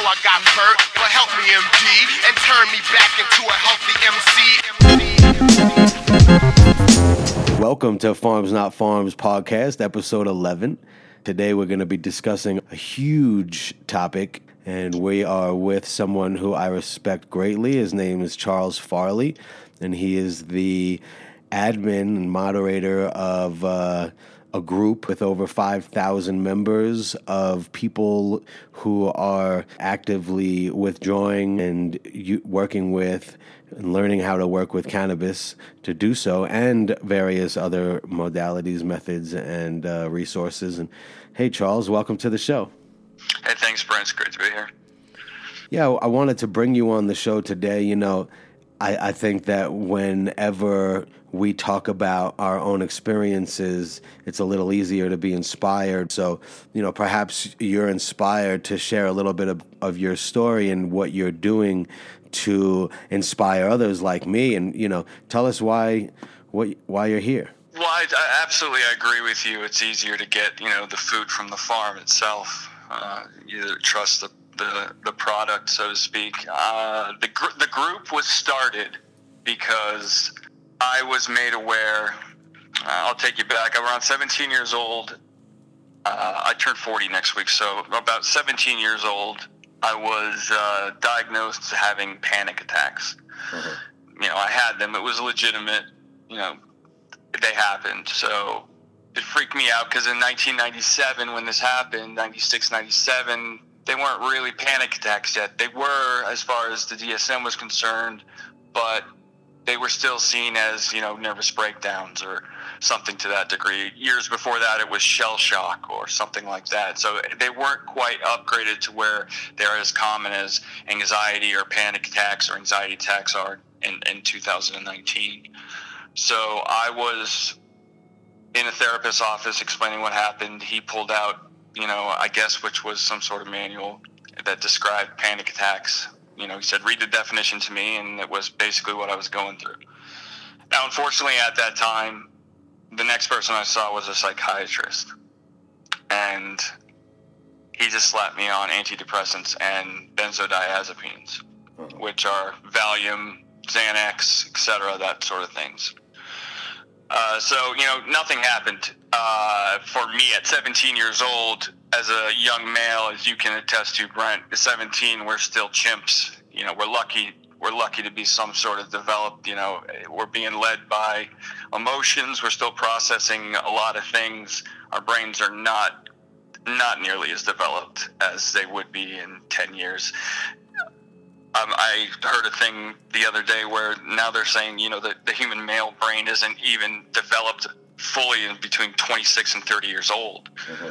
know I got hurt, but help me MD and turn me back into a healthy MC. Welcome to Farms Not Farms podcast, episode 11. Today we're going to be discussing a huge topic, and we are with someone who I respect greatly. His name is Charles Farley, and he is the admin and moderator of a group with over 5,000 members of people who are actively withdrawing and working with and learning how to work with cannabis to do so, and various other modalities, methods, and resources. And hey, Charles, welcome to the show. Hey, thanks, Brent. It's great to be here. Yeah, I wanted to bring you on the show today. You know, I think that whenever we talk about our own experiences, it's a little easier to be inspired. So, you know, perhaps you're inspired to share a little bit of your story and what you're doing to inspire others like me. And, you know, tell us why you're here. Well, I absolutely agree with you. It's easier to get, you know, the food from the farm itself. You trust the product, so to speak. The group was started because I was made aware. I'll take you back. I'm around 17 years old. I turn 40 next week, so about 17 years old, I was diagnosed as having panic attacks. Mm-hmm. You know, I had them. It was legitimate. You know, they happened. So it freaked me out because in 1997, when this happened, 96, 97, they weren't really panic attacks yet. They were, as far as the DSM was concerned, but they were still seen as, you know, nervous breakdowns or something to that degree. Years before that, it was shell shock or something like that. So they weren't quite upgraded to where they're as common as anxiety or panic attacks or anxiety attacks are in 2019. So I was in a therapist's office explaining what happened. He pulled out, you know, I guess, which was some sort of manual that described panic attacks. You know, he said, read the definition to me, and it was basically what I was going through. Now, unfortunately, at that time, the next person I saw was a psychiatrist, and he just slapped me on antidepressants and benzodiazepines, which are Valium, Xanax, etc., that sort of things. So, you know, nothing happened for me at 17 years old. As a young male, as you can attest to, Brent, at 17, we're still chimps. You know, we're lucky to be some sort of developed, you know, we're being led by emotions. We're still processing a lot of things. Our brains are not nearly as developed as they would be in 10 years. I heard a thing the other day where now they're saying, you know, that the human male brain isn't even developed fully in between 26 and 30 years old. Mm-hmm.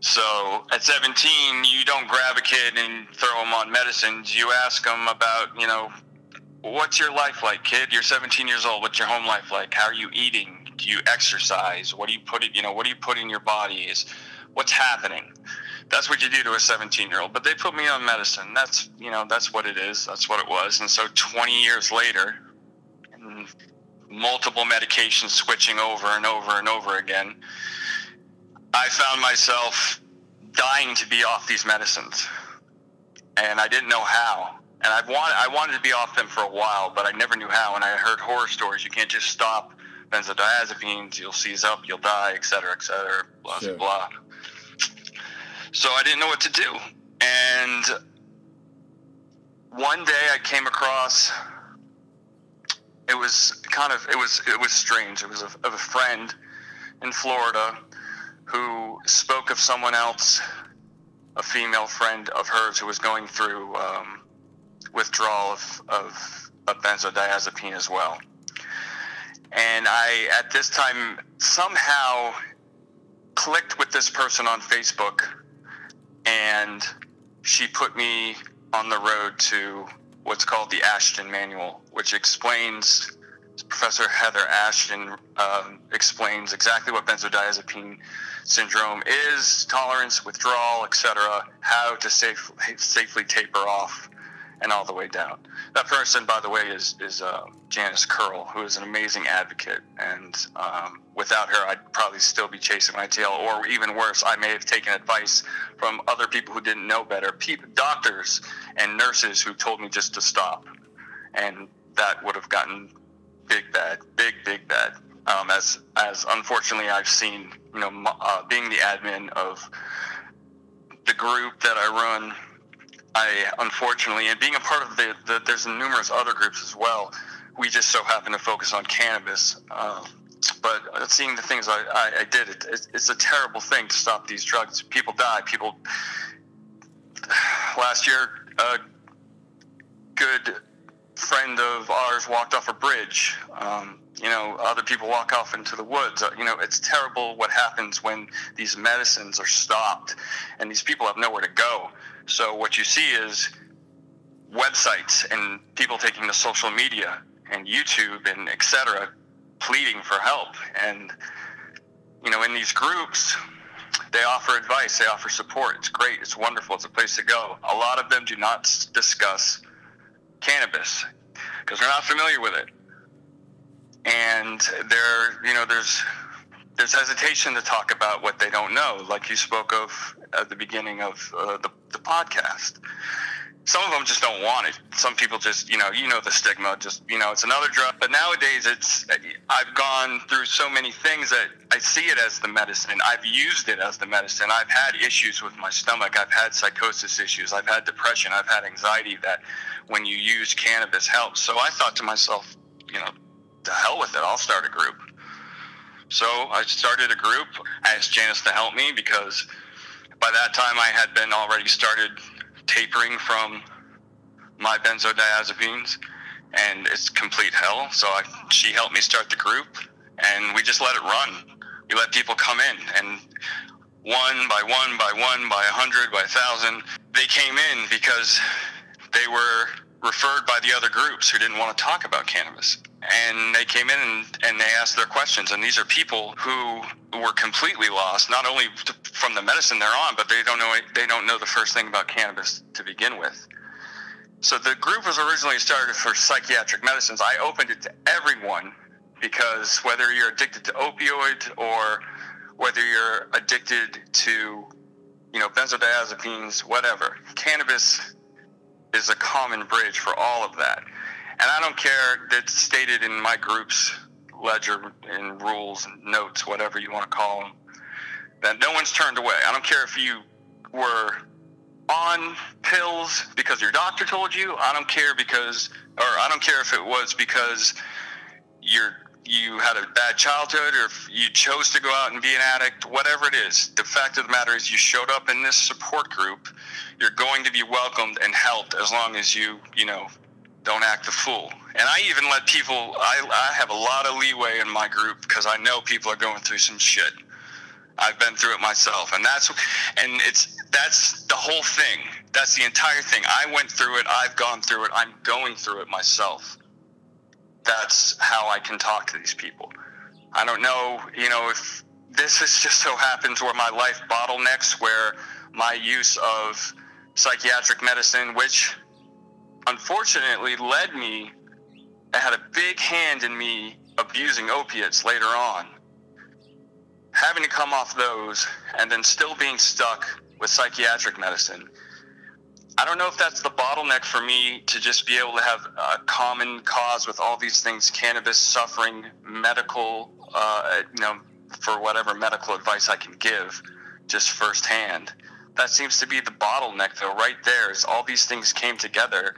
So at 17, you don't grab a kid and throw him on medicines. You ask him about, you know, what's your life like, kid? You're 17 years old. What's your home life like? How are you eating? Do you exercise? What do you put in your body? What's happening? That's what you do to a 17-year-old. But they put me on medicine. That's, you know, that's what it is. That's what it was. And so 20 years later, multiple medications switching over and over and over again, I found myself dying to be off these medicines, and I didn't know how. And I wanted to be off them for a while, but I never knew how. And I heard horror stories. You can't just stop benzodiazepines. You'll seize up, you'll die, et cetera, blah, sure, blah. So I didn't know what to do. And one day I came across, it was strange. It was of a friend in Florida who spoke of someone else, a female friend of hers who was going through withdrawal of benzodiazepine as well. And I, at this time, somehow clicked with this person on Facebook, and she put me on the road to what's called the Ashton Manual, which explains, Professor Heather Ashton explains exactly what benzodiazepine syndrome is, tolerance, withdrawal, etc., how to safely taper off and all the way down. That person, by the way, is Janice Curl, who is an amazing advocate. And without her, I'd probably still be chasing my tail, or even worse, I may have taken advice from other people who didn't know better, doctors and nurses who told me just to stop. And that would have gotten big bad. As unfortunately I've seen, being the admin of the group that I run, and being a part of the there's numerous other groups as well. We just so happen to focus on cannabis. But seeing the things I did, it's a terrible thing to stop these drugs. People die. Last year, a good friend of ours walked off a bridge. Other people walk off into the woods. It's terrible what happens when these medicines are stopped and these people have nowhere to go. So what you see is websites and people taking to social media and YouTube and et cetera, pleading for help. And, in these groups, they offer advice, they offer support. It's great. It's wonderful. It's a place to go. A lot of them do not discuss cannabis because they're not familiar with it. And there's hesitation to talk about what they don't know, like you spoke of at the beginning of the podcast. Some of them just don't want it. Some people just, the stigma, it's another drug. But nowadays, I've gone through so many things that I see it as the medicine. I've used it as the medicine. I've had issues with my stomach. I've had psychosis issues. I've had depression. I've had anxiety that when you use cannabis helps. So I thought to myself, to hell with it, I'll start a group. So I started a group. I asked Janice to help me because by that time I had been already started tapering from my benzodiazepines, and it's complete hell. So she helped me start the group, and we just let it run. We let people come in, and one by one, by 100, by 1,000, they came in because they were referred by the other groups who didn't want to talk about cannabis. And they came in and they asked their questions. And these are people who were completely lost, not only from the medicine they're on, but they don't know the first thing about cannabis to begin with. So the group was originally started for psychiatric medicines. I opened it to everyone because whether you're addicted to opioids or whether you're addicted to, benzodiazepines, whatever, cannabis is a common bridge for all of that. And I don't care, that's stated in my group's ledger and rules and notes, whatever you want to call them, that no one's turned away. I don't care if you were on pills because your doctor told you. I don't care if it was because you had a bad childhood or if you chose to go out and be an addict, whatever it is. The fact of the matter is you showed up in this support group. You're going to be welcomed and helped as long as you don't act a fool. And I even let people, I have a lot of leeway in my group because I know people are going through some shit. I've been through it myself. That's the whole thing. That's the entire thing. I went through it. I've gone through it. I'm going through it myself. That's how I can talk to these people. I don't know, if this is just so happens where my life bottlenecks, where my use of psychiatric medicine, which unfortunately led me, it had a big hand in me abusing opiates later on, having to come off those and then still being stuck with psychiatric medicine. I don't know if that's the bottleneck for me to just be able to have a common cause with all these things, cannabis, suffering, medical, for whatever medical advice I can give just firsthand. That seems to be the bottleneck though, right there, is all these things came together.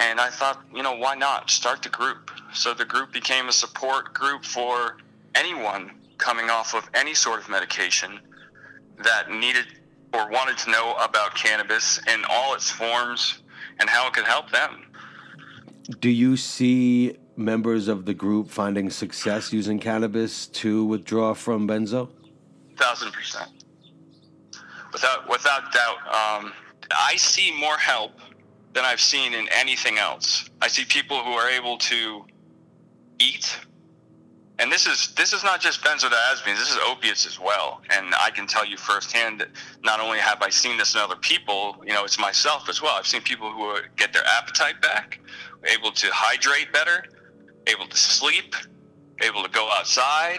And I thought, why not start the group? So the group became a support group for anyone coming off of any sort of medication that needed or wanted to know about cannabis in all its forms and how it could help them. Do you see members of the group finding success using cannabis to withdraw from benzo? 1,000%. Without doubt. I see more help than I've seen in anything else. I see people who are able to eat, And this is not just benzodiazepines, this is opiates as well. And I can tell you firsthand that not only have I seen this in other people, you know, it's myself as well. I've seen people who are, get their appetite back, able to hydrate better, able to sleep, able to go outside,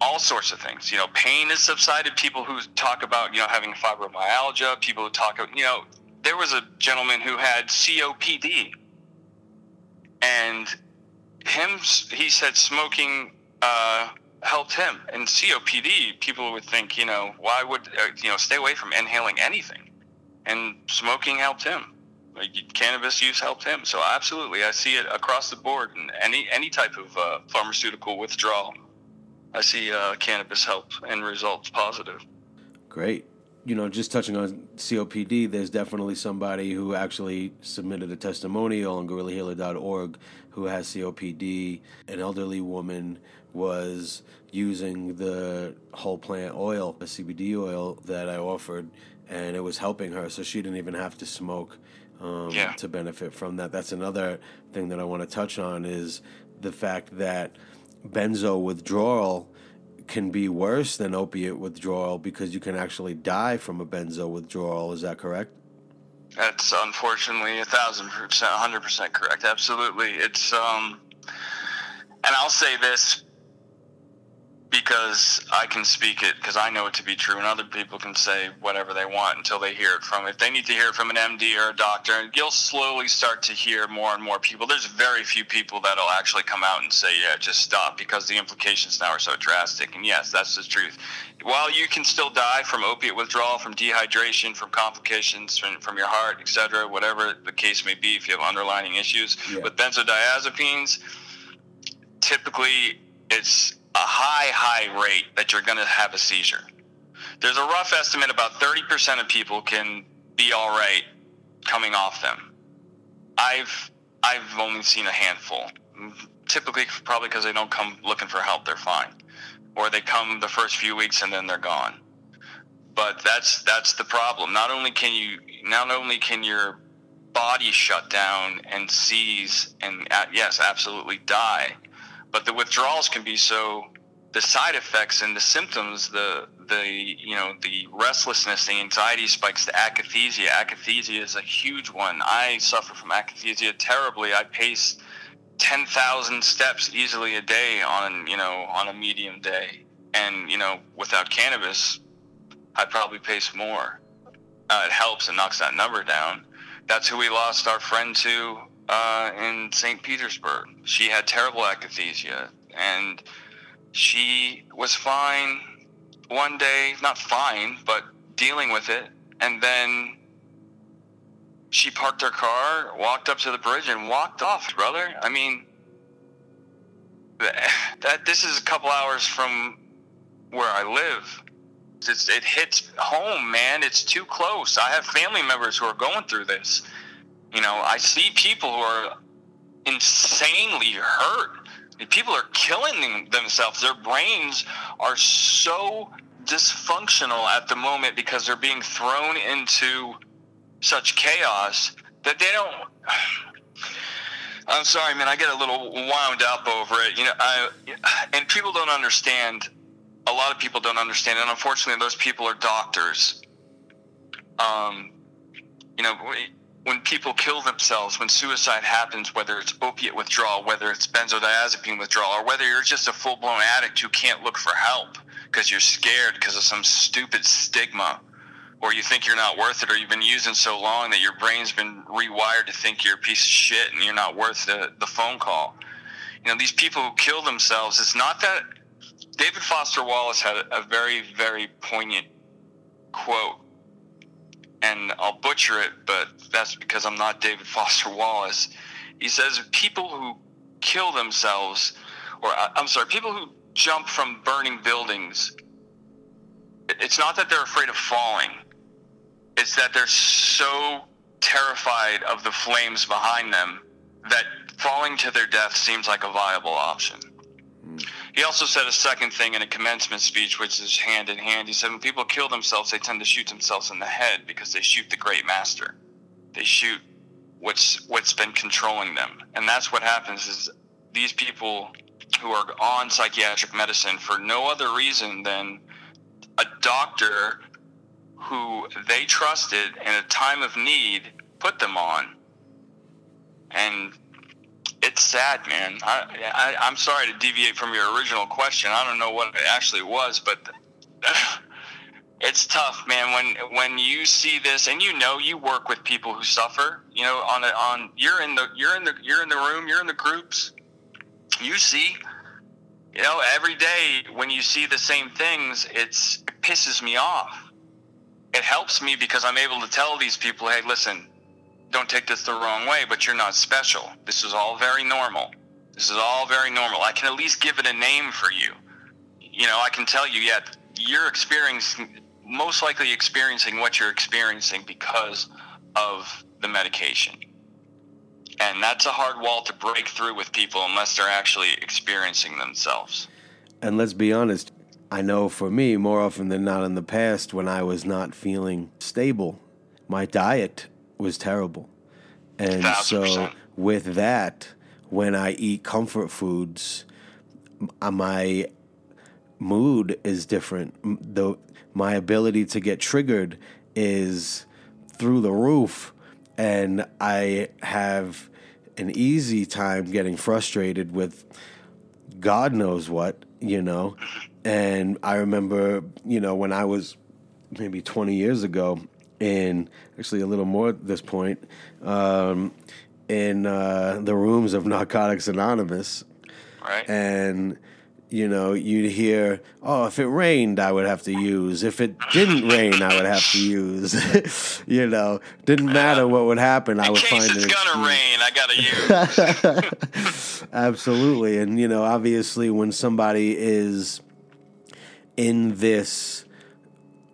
all sorts of things. You know, pain has subsided. People who talk about, you know, having fibromyalgia, people who talk about, you know, there was a gentleman who had COPD, and he said smoking helped him. And COPD, people would think, you know, why would, you know, stay away from inhaling anything. And smoking helped him. Like, cannabis use helped him. So absolutely, I see it across the board. And any type of pharmaceutical withdrawal, I see cannabis help and results positive. Great. You know, just touching on COPD, there's definitely somebody who actually submitted a testimonial on GorillaHealer.org who has COPD. An elderly woman was using the whole plant oil, the CBD oil that I offered, and it was helping her, so she didn't even have to smoke to benefit from that. That's another thing that I want to touch on is the fact that benzo withdrawal can be worse than opiate withdrawal because you can actually die from a benzo withdrawal. Is that correct? That's unfortunately 1,000%, 100% correct. Absolutely. It's, and I'll say this because I can speak it, because I know it to be true, and other people can say whatever they want until they hear it from, if they need to hear it from an MD or a doctor, and you'll slowly start to hear more and more people. There's very few people that'll actually come out and say, yeah, just stop, because the implications now are so drastic. And yes, that's the truth. While you can still die from opiate withdrawal, from dehydration, from complications from your heart, et cetera, whatever the case may be, if you have underlying issues, with benzodiazepines, typically it's a high rate that you're going to have a seizure. There's a rough estimate about 30% of people can be all right coming off them. I've only seen a handful, typically probably because they don't come looking for help. They're fine, or they come the first few weeks and then they're gone. But that's the problem. Not only can your body shut down and seize and yes, absolutely die, but the withdrawals can be so, the side effects and the symptoms, the restlessness, the anxiety spikes, the akathisia. Akathisia is a huge one. I suffer from akathisia terribly. I pace 10,000 steps easily a day on a medium day. And, you know, without cannabis, I'd probably pace more. It helps and knocks that number down. That's who we lost our friend to in St. Petersburg. She had terrible akathisia, and she was fine one day, not fine, but dealing with it. And then she parked her car, walked up to the bridge, and walked off, brother. I mean, that this is a couple hours from where I live. It hits home, man. It's too close. I have family members who are going through this. You know, I see people who are insanely hurt. People are killing themselves. Their brains are so dysfunctional at the moment because they're being thrown into such chaos that they don't... I'm sorry, man. I get a little wound up over it. You know, and people don't understand. A lot of people don't understand. And unfortunately, those people are doctors. You know... When people kill themselves, when suicide happens, whether it's opiate withdrawal, whether it's benzodiazepine withdrawal, or whether you're just a full-blown addict who can't look for help because you're scared because of some stupid stigma, or you think you're not worth it, or you've been using so long that your brain's been rewired to think you're a piece of shit and you're not worth the phone call. You know, these people who kill themselves, it's not that... David Foster Wallace had a very, very poignant quote. And I'll butcher it, but that's because I'm not David Foster Wallace. He says people who jump from burning buildings, it's not that they're afraid of falling. It's that they're so terrified of the flames behind them that falling to their death seems like a viable option. He also said a second thing in a commencement speech, which is hand in hand. He said, when people kill themselves, they tend to shoot themselves in the head because they shoot the great master. They shoot what's been controlling them. And that's what happens is these people who are on psychiatric medicine for no other reason than a doctor who they trusted in a time of need put them on. And it's sad, man. I'm sorry to deviate from your original question. I don't know what it actually was, but it's tough, man. When you see this, and you work with people who suffer, you're in the room, you're in the groups. You see, every day when you see the same things, it pisses me off. It helps me because I'm able to tell these people, hey, listen, don't take this the wrong way, but you're not special. This is all very normal. I can at least give it a name for you. I can tell you, yeah, you're most likely experiencing what you're experiencing because of the medication. And that's a hard wall to break through with people unless they're actually experiencing themselves. And let's be honest, I know for me, more often than not in the past, when I was not feeling stable, my diet was terrible. And 1,000%. So with that, when I eat comfort foods, my mood is different. My ability to get triggered is through the roof. And I have an easy time getting frustrated with God knows what, And I remember, when I was maybe 20 years ago, and actually a little more at this point, in the rooms of Narcotics Anonymous. Right. And, you'd hear, oh, if it rained, I would have to use. If it didn't rain, I would have to use. Didn't matter what would happen. I would find it. In case it's going to rain, I got to use. Absolutely. And, obviously when somebody is in this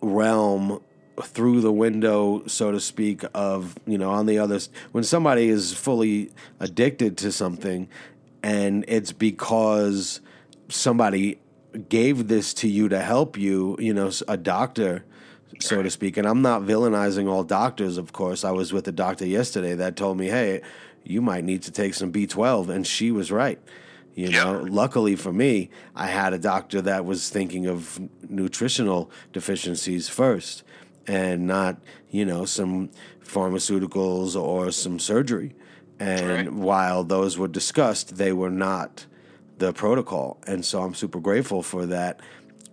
realm through the window, so to speak, of, on the others, when somebody is fully addicted to something and it's because somebody gave this to you to help you, a doctor, so to speak. And I'm not villainizing all doctors, of course. I was with a doctor yesterday that told me, hey, you might need to take some B12. And she was right. Luckily for me, I had a doctor that was thinking of nutritional deficiencies first and not, some pharmaceuticals or some surgery. And while those were discussed, they were not the protocol. And so I'm super grateful for that.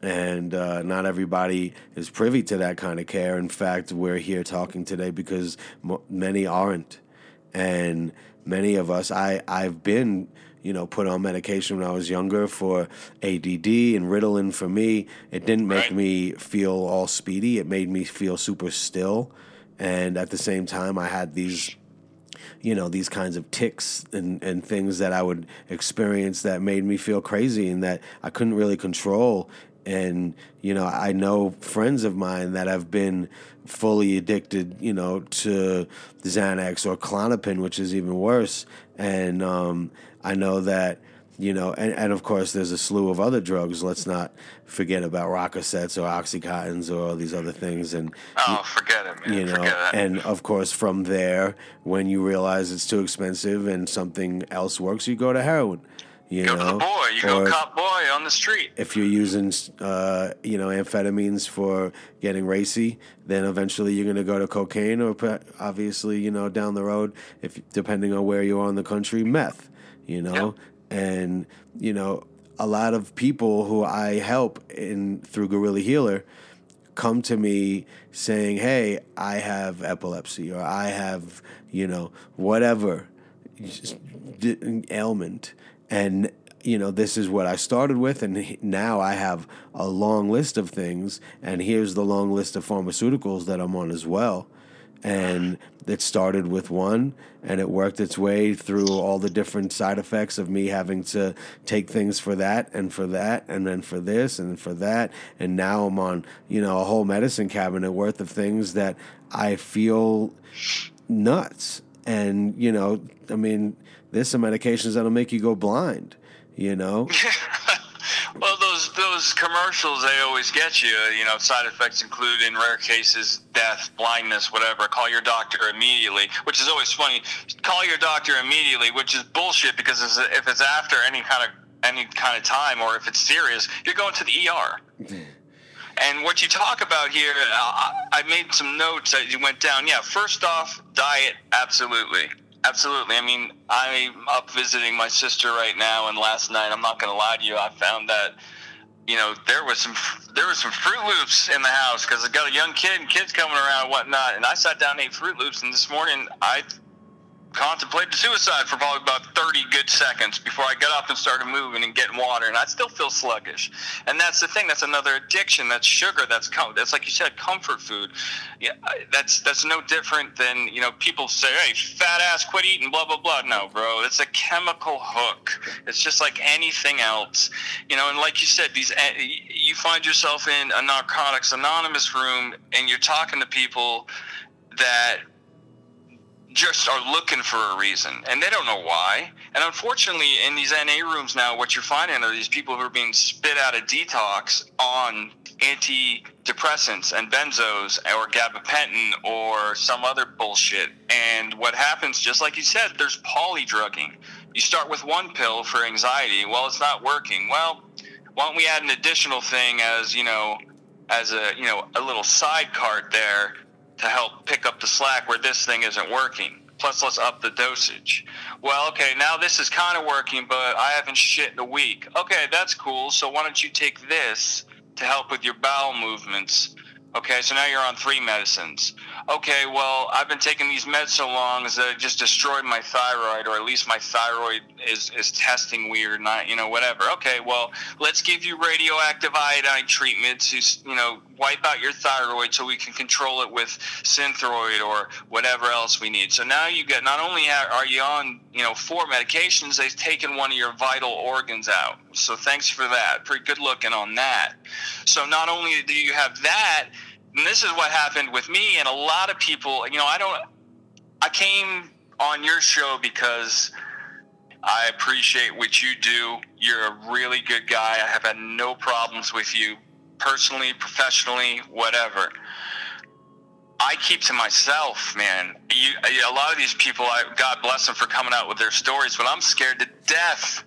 And not everybody is privy to that kind of care. In fact, we're here talking today because many aren't. And many of us, I've been put on medication when I was younger for ADD and Ritalin for me. It didn't make me feel all speedy. It made me feel super still. And at the same time, I had these, these kinds of tics and things that I would experience that made me feel crazy and that I couldn't really control. And, I know friends of mine that have been fully addicted, to Xanax or Klonopin, which is even worse. And I know that, and of course there's a slew of other drugs. Let's not forget about Rocosets or Oxycontins or all these other things. And forget it, man. And of course from there, when you realize it's too expensive and something else works, you go to heroin. Go cop boy on the street. If you're using, amphetamines for getting racy, then eventually you're going to go to cocaine or obviously, down the road, depending on where you are in the country, meth, And, a lot of people who I help through Gorilla Healer come to me saying, hey, I have epilepsy or I have, whatever ailment. And, this is what I started with, and now I have a long list of things, and here's the long list of pharmaceuticals that I'm on as well. And it started with one, and it worked its way through all the different side effects of me having to take things for that, and then for this, and for that. And now I'm on, a whole medicine cabinet worth of things that I feel nuts. And, there's some medications that'll make you go blind, Well, those commercials, they always get you, side effects include, in rare cases, death, blindness, whatever. Call your doctor immediately, which is always funny. Call your doctor immediately, which is bullshit because if it's after any kind of any kind of time, or if it's serious, you're going to the ER. And what you talk about here, I made some notes that you went down. Yeah, first off, diet, absolutely. Absolutely. I mean, I'm up visiting my sister right now, and last night, I'm not going to lie to you, I found that, you know, there was some Fruit Loops in the house because I got a young kid and kids coming around and whatnot, and I sat down and ate Fruit Loops, and this morning I contemplated suicide for probably about 30 good seconds before I got up and started moving and getting water, and I still feel sluggish. And that's the thing. That's another addiction. That's sugar. That's like you said, comfort food. Yeah, that's no different than, you know, people say, hey, fat ass, quit eating, blah, blah, blah. No, bro, it's a chemical hook. It's just like anything else. You know, and like you said, these you find yourself in a Narcotics Anonymous room, and you're talking to people that just are looking for a reason, and they don't know why. And unfortunately, in these NA rooms now, what you're finding are these people who are being spit out of detox on antidepressants and benzos or gabapentin or some other bullshit. And what happens, just like you said, there's polydrugging. You start with one pill for anxiety. Well, it's not working. Well, why don't we add an additional thing as a little side cart there to help pick up the slack where this thing isn't working. Plus, let's up the dosage. Well, okay, now this is kind of working, but I haven't shit in a week. Okay, that's cool. So why don't you take this to help with your bowel movements? Okay, so now you're on 3 medicines. Okay, well, I've been taking these meds so long that it just destroyed my thyroid, or at least my thyroid is testing weird, not, you know, whatever. Okay, well, let's give you radioactive iodine treatment to, you know, wipe out your thyroid so we can control it with Synthroid or whatever else we need. So now you get, not only are you on, you know, 4 medications, they've taken one of your vital organs out. So thanks for that. Pretty good looking on that. So not only do you have that, and this is what happened with me and a lot of people. You know, I came on your show because I appreciate what you do. You're a really good guy. I have had no problems with you personally, professionally, whatever. I keep to myself, man. A lot of these people, God bless them for coming out with their stories, but I'm scared to death.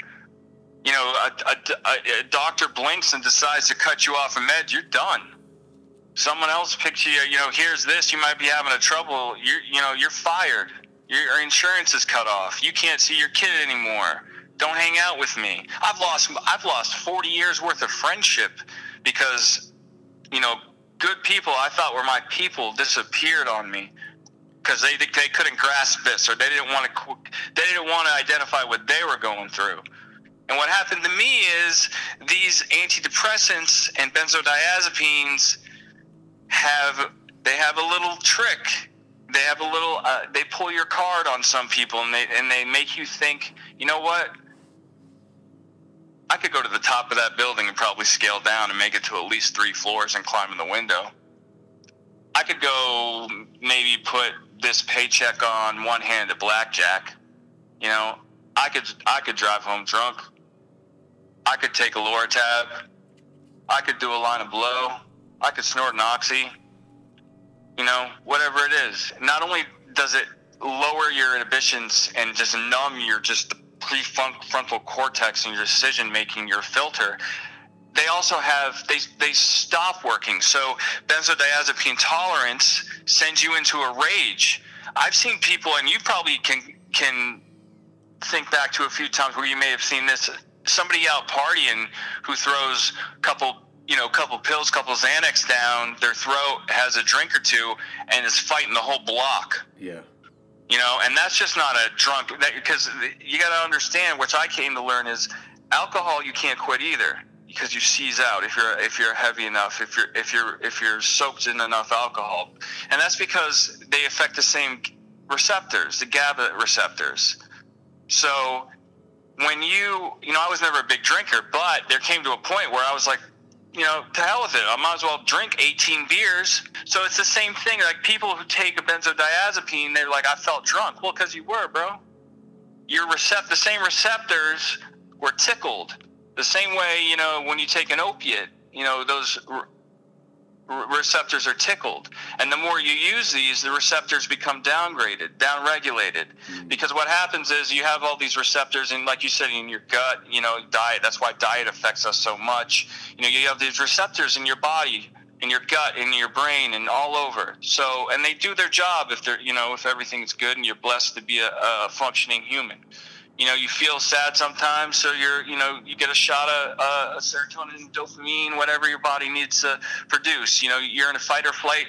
You know, a doctor blinks and decides to cut you off a med, you're done. Someone else picks you, you know, here's this, you might be having a trouble, you're fired. Your insurance is cut off. You can't see your kid anymore. Don't hang out with me. I've lost 40 years worth of friendship because, you know, good people I thought were my people disappeared on me because they couldn't grasp this, or they didn't want to identify what they were going through. And what happened to me is these antidepressants and benzodiazepines have a little trick. They have a little they pull your card on some people, and they make you think, you know what, I could go to the top of that building and probably scale down and make it to at least 3 floors and climb in the window. I could go maybe put this paycheck on one hand at blackjack. You know, I could drive home drunk. I could take a Loratab. I could do a line of blow. I could snort an oxy, you know, whatever it is. Not only does it lower your inhibitions and just numb your the prefrontal cortex and your decision-making, your filter, they also have, they stop working. So benzodiazepine tolerance sends you into a rage. I've seen people, and you probably can think back to a few times where you may have seen this, somebody out partying who throws a couple pills, couple Xanax down their throat, has a drink or two, and is fighting the whole block. Yeah. You know, and that's just not a drunk, because you got to understand, which I came to learn, is alcohol you can't quit either, because you seize out if you're heavy enough, if you're soaked in enough alcohol, and that's because they affect the same receptors, the GABA receptors. So when you know, I was never a big drinker, but there came to a point where I was like, you know, to hell with it. I might as well drink 18 beers. So it's the same thing. Like, people who take a benzodiazepine, they're like, I felt drunk. Well, because you were, bro. The same receptors were tickled. The same way, you know, when you take an opiate, you know, those receptors are tickled. And the more you use these, the receptors become downgraded, downregulated. Because what happens is you have all these receptors, and like you said, in your gut, you know, diet. That's why diet affects us so much. You know, you have these receptors in your body, in your gut, in your brain, and all over. So, and they do their job if they're, you know, if everything's good and you're blessed to be a functioning human. You know, you feel sad sometimes, so you're, you know, you get a shot of serotonin, dopamine, whatever your body needs to produce. You know, you're in a fight or flight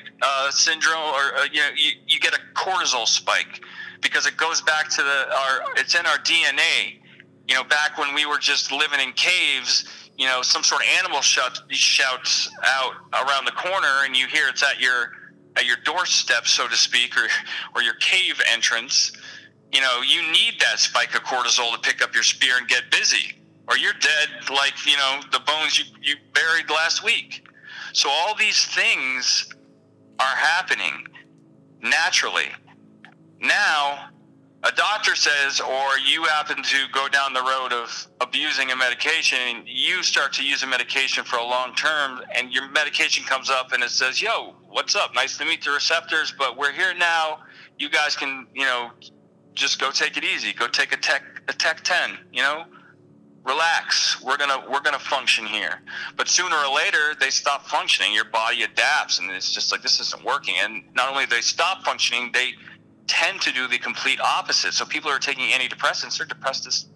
syndrome, or you know, you get a cortisol spike because it goes back to it's in our DNA. You know, back when we were just living in caves, you know, some sort of animal shouts out around the corner, and you hear it's at your doorstep, so to speak, or your cave entrance. You know, you need that spike of cortisol to pick up your spear and get busy, or you're dead like, you know, the bones you buried last week. So all these things are happening naturally. Now, a doctor says, or you happen to go down the road of abusing a medication, and you start to use a medication for a long term, and your medication comes up and it says, yo, what's up? Nice to meet the receptors, but we're here now. You guys can, you know, just go take it easy. Go take a Tech 10, you know, relax. We're gonna function here. But sooner or later, they stop functioning. Your body adapts, and it's just like, this isn't working. And not only do they stop functioning, they tend to do the complete opposite. So people are taking antidepressants, they're depressed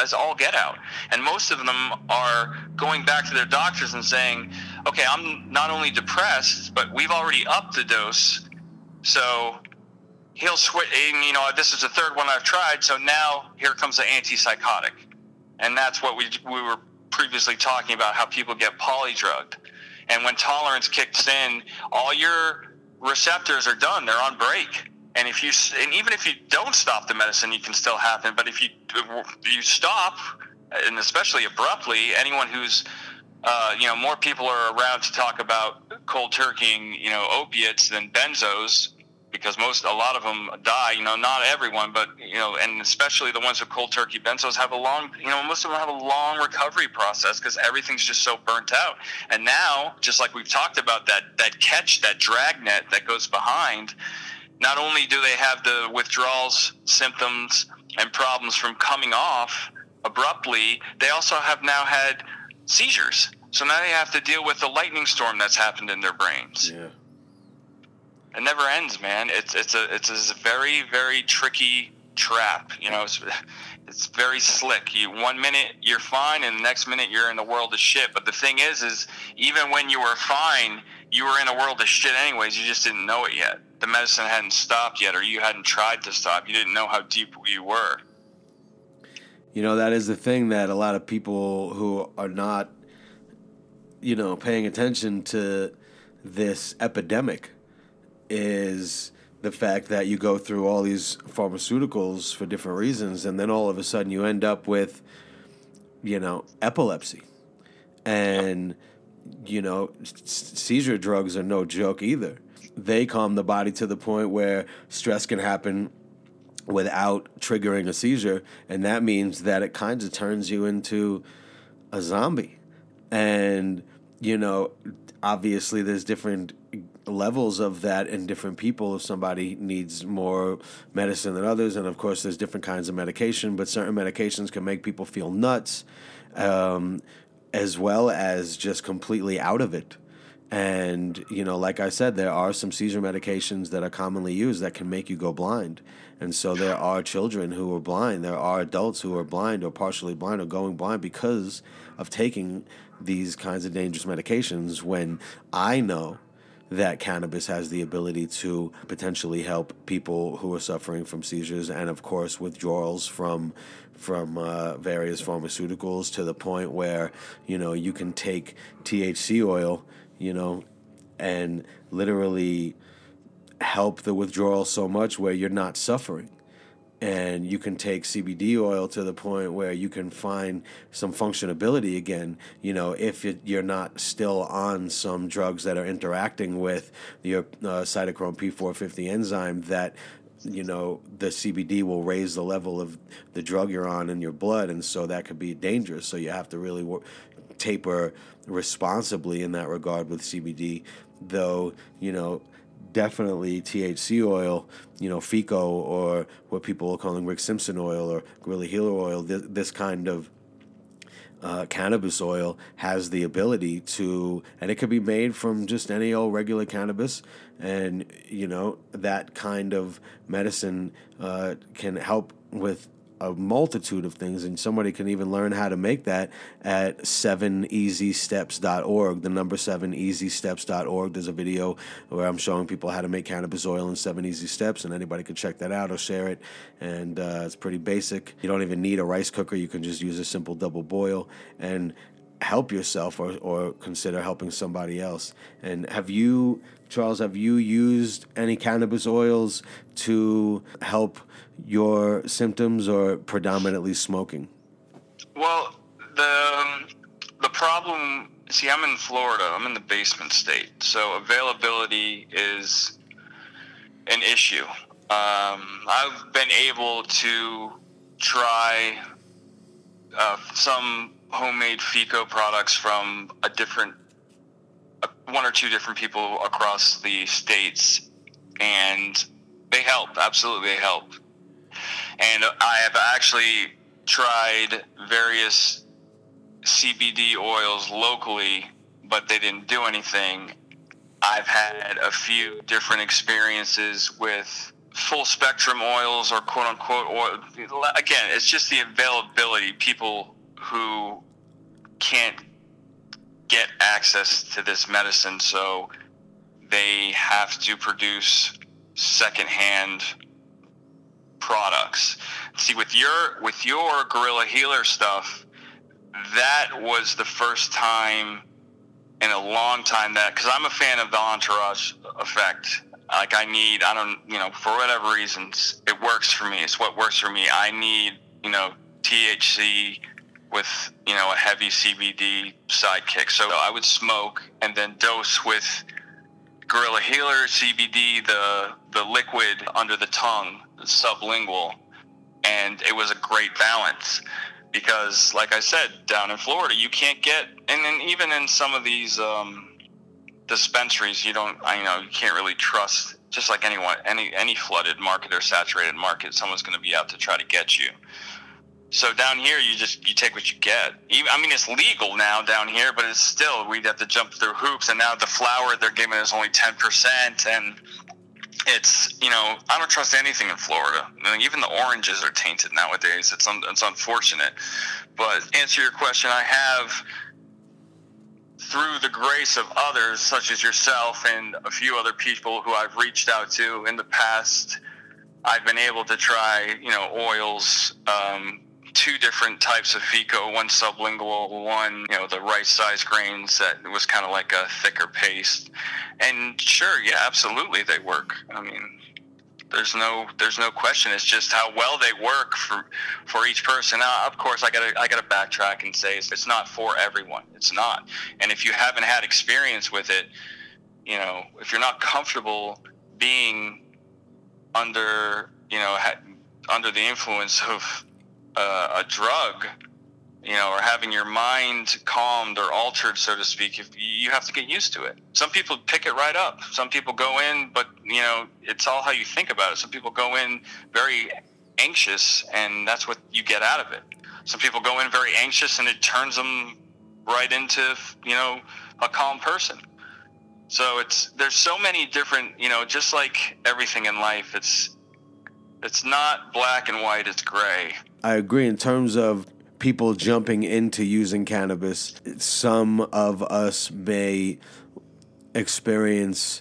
as all get out. And most of them are going back to their doctors and saying, okay, I'm not only depressed, but we've already upped the dose. So he'll switch, and, you know, this is the third one I've tried, so now here comes the antipsychotic. And that's what we were previously talking about, how people get polydrugged. And when tolerance kicks in, all your receptors are done. They're on break. And even if you don't stop the medicine, it can still happen. But if you stop, and especially abruptly, anyone who's, you know, more people are around to talk about cold turkeying, you know, opiates than benzos, because a lot of them die, you know, not everyone, but, you know, and especially the ones with cold turkey benzos have a long, you know, most of them have a long recovery process because everything's just so burnt out. And now, just like we've talked about, that catch, that dragnet that goes behind, not only do they have the withdrawals, symptoms, and problems from coming off abruptly, they also have now had seizures. So now they have to deal with the lightning storm that's happened in their brains. Yeah. It never ends, man. It's a very, very tricky trap. You know, it's very slick. You, 1 minute you're fine, and the next minute you're in the world of shit. But the thing is even when you were fine, you were in a world of shit anyways. You just didn't know it yet. The medicine hadn't stopped yet, or you hadn't tried to stop. You didn't know how deep you were. You know, that is the thing that a lot of people who are not, you know, paying attention to this epidemic is the fact that you go through all these pharmaceuticals for different reasons, and then all of a sudden you end up with, you know, epilepsy. And, you know, seizure drugs are no joke either. They calm the body to the point where stress can happen without triggering a seizure, and that means that it kind of turns you into a zombie. And, you know, obviously there's different levels of that in different people. If somebody needs more medicine than others, and of course there's different kinds of medication, but certain medications can make people feel nuts, as well as just completely out of it. And, you know, like I said, there are some seizure medications that are commonly used that can make you go blind. And so there are children who are blind. There are adults who are blind or partially blind or going blind because of taking these kinds of dangerous medications, when I know that cannabis has the ability to potentially help people who are suffering from seizures and, of course, withdrawals from various pharmaceuticals, to the point where, you know, you can take THC oil, you know, and literally help the withdrawal so much where you're not suffering. And you can take CBD oil to the point where you can find some functionability again, you know, if you're not still on some drugs that are interacting with your cytochrome P450 enzyme that, you know, the CBD will raise the level of the drug you're on in your blood. And so that could be dangerous. So you have to really taper responsibly in that regard with CBD though, you know, definitely THC oil, you know, FECO, or what people are calling Rick Simpson oil or Gorilla Healer oil, this kind of cannabis oil has the ability to, and it could be made from just any old regular cannabis, and, you know, that kind of medicine can help with a multitude of things, and somebody can even learn how to make that at 7easysteps.org, the number 7easysteps.org. There's a video where I'm showing people how to make cannabis oil in 7 Easy Steps, and anybody can check that out or share it, and it's pretty basic. You don't even need a rice cooker. You can just use a simple double boil and help yourself, or consider helping somebody else. And have you, Charles, used any cannabis oils to help your symptoms, or predominantly smoking? Well, the problem, see, I'm in Florida. I'm in the basement state. So availability is an issue. I've been able to try some homemade FECO products from one or two different people across the states, and they help. Absolutely, they help. And I have actually tried various CBD oils locally, but they didn't do anything. I've had a few different experiences with full spectrum oils, or quote unquote oil. Again, it's just the availability. People who can't get access to this medicine, so they have to produce secondhand products. See, with your Gorilla Healer stuff, that was the first time in a long time that, because I'm a fan of the entourage effect. Like, for whatever reasons, it works for me. It's what works for me. I need, THC with, a heavy CBD sidekick. So I would smoke and then dose with Gorilla Healer CBD, the liquid under the tongue, sublingual, and it was a great balance because, like I said, down in Florida, you can't get, and then even in some of these dispensaries, you can't really trust. Just like anyone, any flooded market or saturated market, someone's going to be out to try to get you. So down here, you take what you get. It's legal now down here, but it's still, we'd have to jump through hoops. And now the flour they're giving is only 10%. And it's, I don't trust anything in Florida. Even the oranges are tainted nowadays. It's unfortunate. But answer your question, I have, through the grace of others, such as yourself and a few other people who I've reached out to in the past, I've been able to try, oils, two different types of FECO, one sublingual, one, the rice-sized grains that was kind of like a thicker paste. And sure, yeah, absolutely they work. There's no question. It's just how well they work for each person. Now, of course, I gotta backtrack and say it's not for everyone. It's not. And if you haven't had experience with it, if you're not comfortable being under the influence of a drug, or having your mind calmed or altered, so to speak, if you have to get used to it. Some people pick it right up. Some people go in, but, it's all how you think about it. Some people go in very anxious, and that's what you get out of it. Some people go in very anxious, and it turns them right into, a calm person. So there's so many different, just like everything in life, it's not black and white, it's gray. I agree. In terms of people jumping into using cannabis, some of us may experience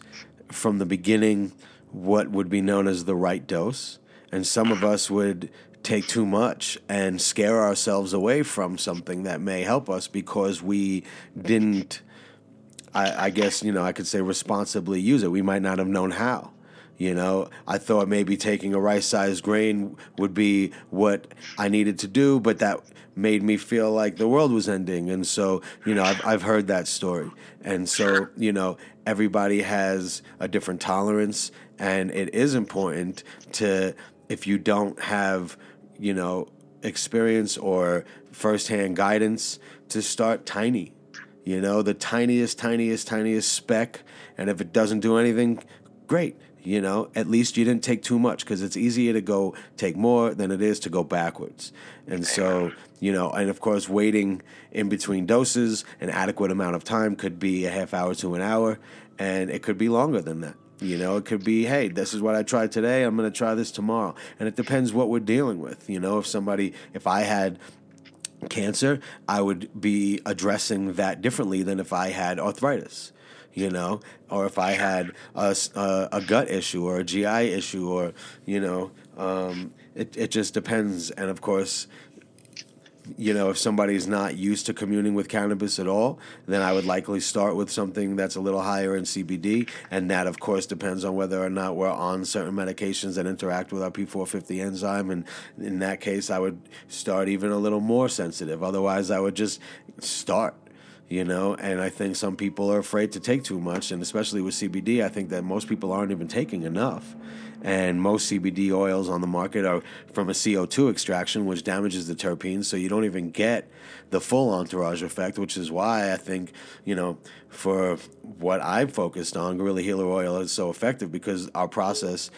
from the beginning what would be known as the right dose, and some of us would take too much and scare ourselves away from something that may help us because we didn't, I guess, I could say, responsibly use it. We might not have known how. I thought maybe taking a rice-sized grain would be what I needed to do, but that made me feel like the world was ending. And so, I've heard that story. And so, everybody has a different tolerance, and it is important to, if you don't have, experience or firsthand guidance, to start tiny. You know, the tiniest speck. And if it doesn't do anything, great. You know, at least you didn't take too much, because it's easier to go take more than it is to go backwards. And so, you know, and of course, waiting in between doses an adequate amount of time could be a half hour to an hour, and it could be longer than that. You know, it could be, hey, this is what I tried today, I'm going to try this tomorrow. And it depends what we're dealing with. You know, if I had cancer, I would be addressing that differently than if I had arthritis. You know, or if I had a gut issue or a GI issue, or, you know, it just depends. And of course, you know, if somebody's not used to communing with cannabis at all, then I would likely start with something that's a little higher in CBD. And that, of course, depends on whether or not we're on certain medications that interact with our P450 enzyme. And in that case, I would start even a little more sensitive. Otherwise, I would just start. You know, and I think some people are afraid to take too much, and especially with CBD, I think that most people aren't even taking enough. And most CBD oils on the market are from a CO2 extraction, which damages the terpenes, so you don't even get the full entourage effect, which is why I think, you know, for what I've focused on, Gorilla Healer oil is so effective, because our process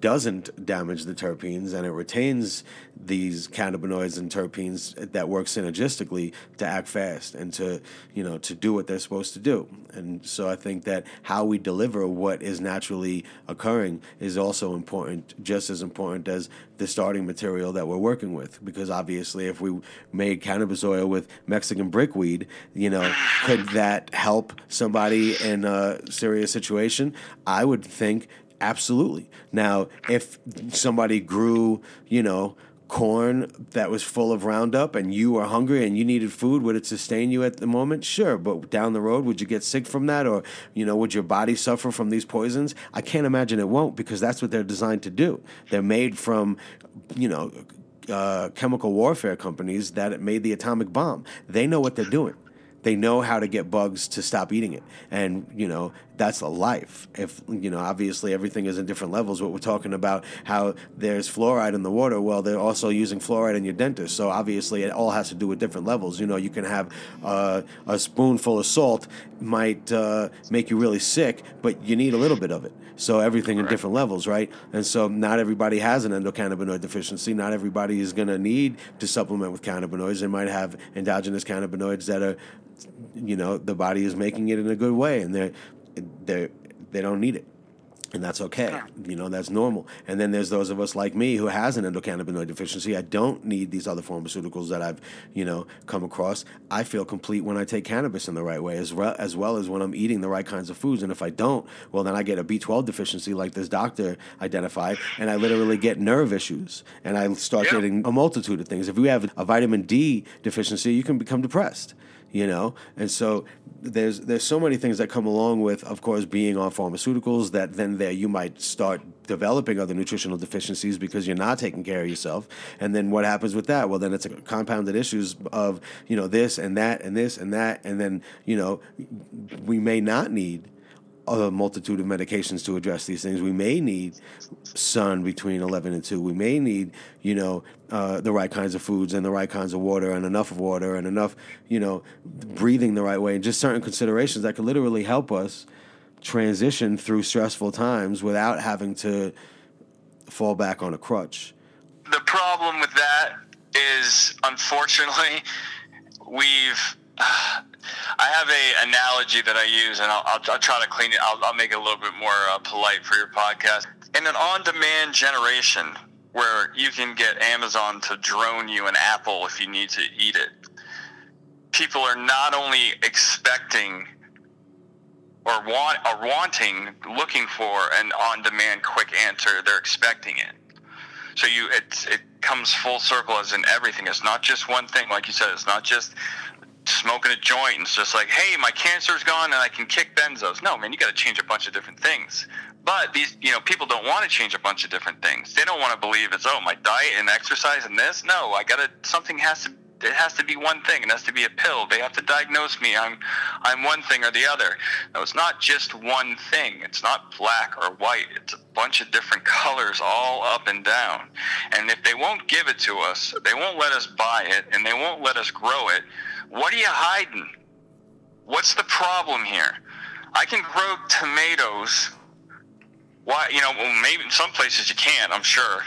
doesn't damage the terpenes, and it retains these cannabinoids and terpenes that work synergistically to act fast and to, you know, to do what they're supposed to do. And so I think that how we deliver what is naturally occurring is also important, just as important as the starting material that we're working with, because obviously if we made cannabis oil with Mexican brickweed, you know, could that help somebody in a serious situation? I would think absolutely. Now, if somebody grew, you know, corn that was full of Roundup and you were hungry and you needed food, would it sustain you at the moment? Sure. But down the road, would you get sick from that? Or, you know, would your body suffer from these poisons? I can't imagine it won't, because that's what they're designed to do. They're made from, you know, chemical warfare companies that made the atomic bomb. They know what they're doing. They know how to get bugs to stop eating it. And, you know, that's a life. If, you know, obviously everything is in different levels. What we're talking about, how there's fluoride in the water, well, they're also using fluoride in your dentist. So obviously it all has to do with different levels. You know, you can have a spoonful of salt might make you really sick, but you need a little bit of it. So everything in different levels, right? And so not everybody has an endocannabinoid deficiency. Not everybody is going to need to supplement with cannabinoids. They might have endogenous cannabinoids that are, you know, the body is making it in a good way, and they don't need it, and that's okay. You know, that's normal. And then there's those of us like me who has an endocannabinoid deficiency. I don't need these other pharmaceuticals that I've, you know, come across. I feel complete when I take cannabis in the right way, as well as when I'm eating the right kinds of foods. And if I don't, well, then I get a B12 deficiency like this doctor identified, and I literally get nerve issues, and I start getting a multitude of things. If you have a vitamin D deficiency, you can become depressed. You know, and so there's so many things that come along with, of course, being on pharmaceuticals, that then there you might start developing other nutritional deficiencies because you're not taking care of yourself. And then what happens with that? Well, then it's a compounded issues of, you know, this and that and this and that. And then, you know, we may not need a multitude of medications to address these things. We may need sun between 11 and 2. We may need, you know, the right kinds of foods and the right kinds of water and enough, you know, breathing the right way, and just certain considerations that could literally help us transition through stressful times without having to fall back on a crutch. The problem with that is, unfortunately, I have an analogy that I use, and I'll try to clean it. I'll make it a little bit more polite for your podcast. In an on-demand generation where you can get Amazon to drone you an apple if you need to eat it, people are not only expecting or wanting, looking for an on-demand quick answer, they're expecting it. So it comes full circle, as in everything. It's not just one thing. Like you said, it's not just smoking a joint. It's just like, hey, my cancer's gone and I can kick benzos. No, man, you got to change a bunch of different things. But these, you know, people don't want to change a bunch of different things. They don't want to believe it's, oh, my diet and exercise and this. No, it has to be one thing. It has to be a pill. They have to diagnose me. I'm one thing or the other. No, it's not just one thing. It's not black or white. It's a bunch of different colors all up and down. And if they won't give it to us, they won't let us buy it, and they won't let us grow it, what are you hiding? What's the problem here? I can grow tomatoes. Why, you know, maybe in some places you can't, I'm sure.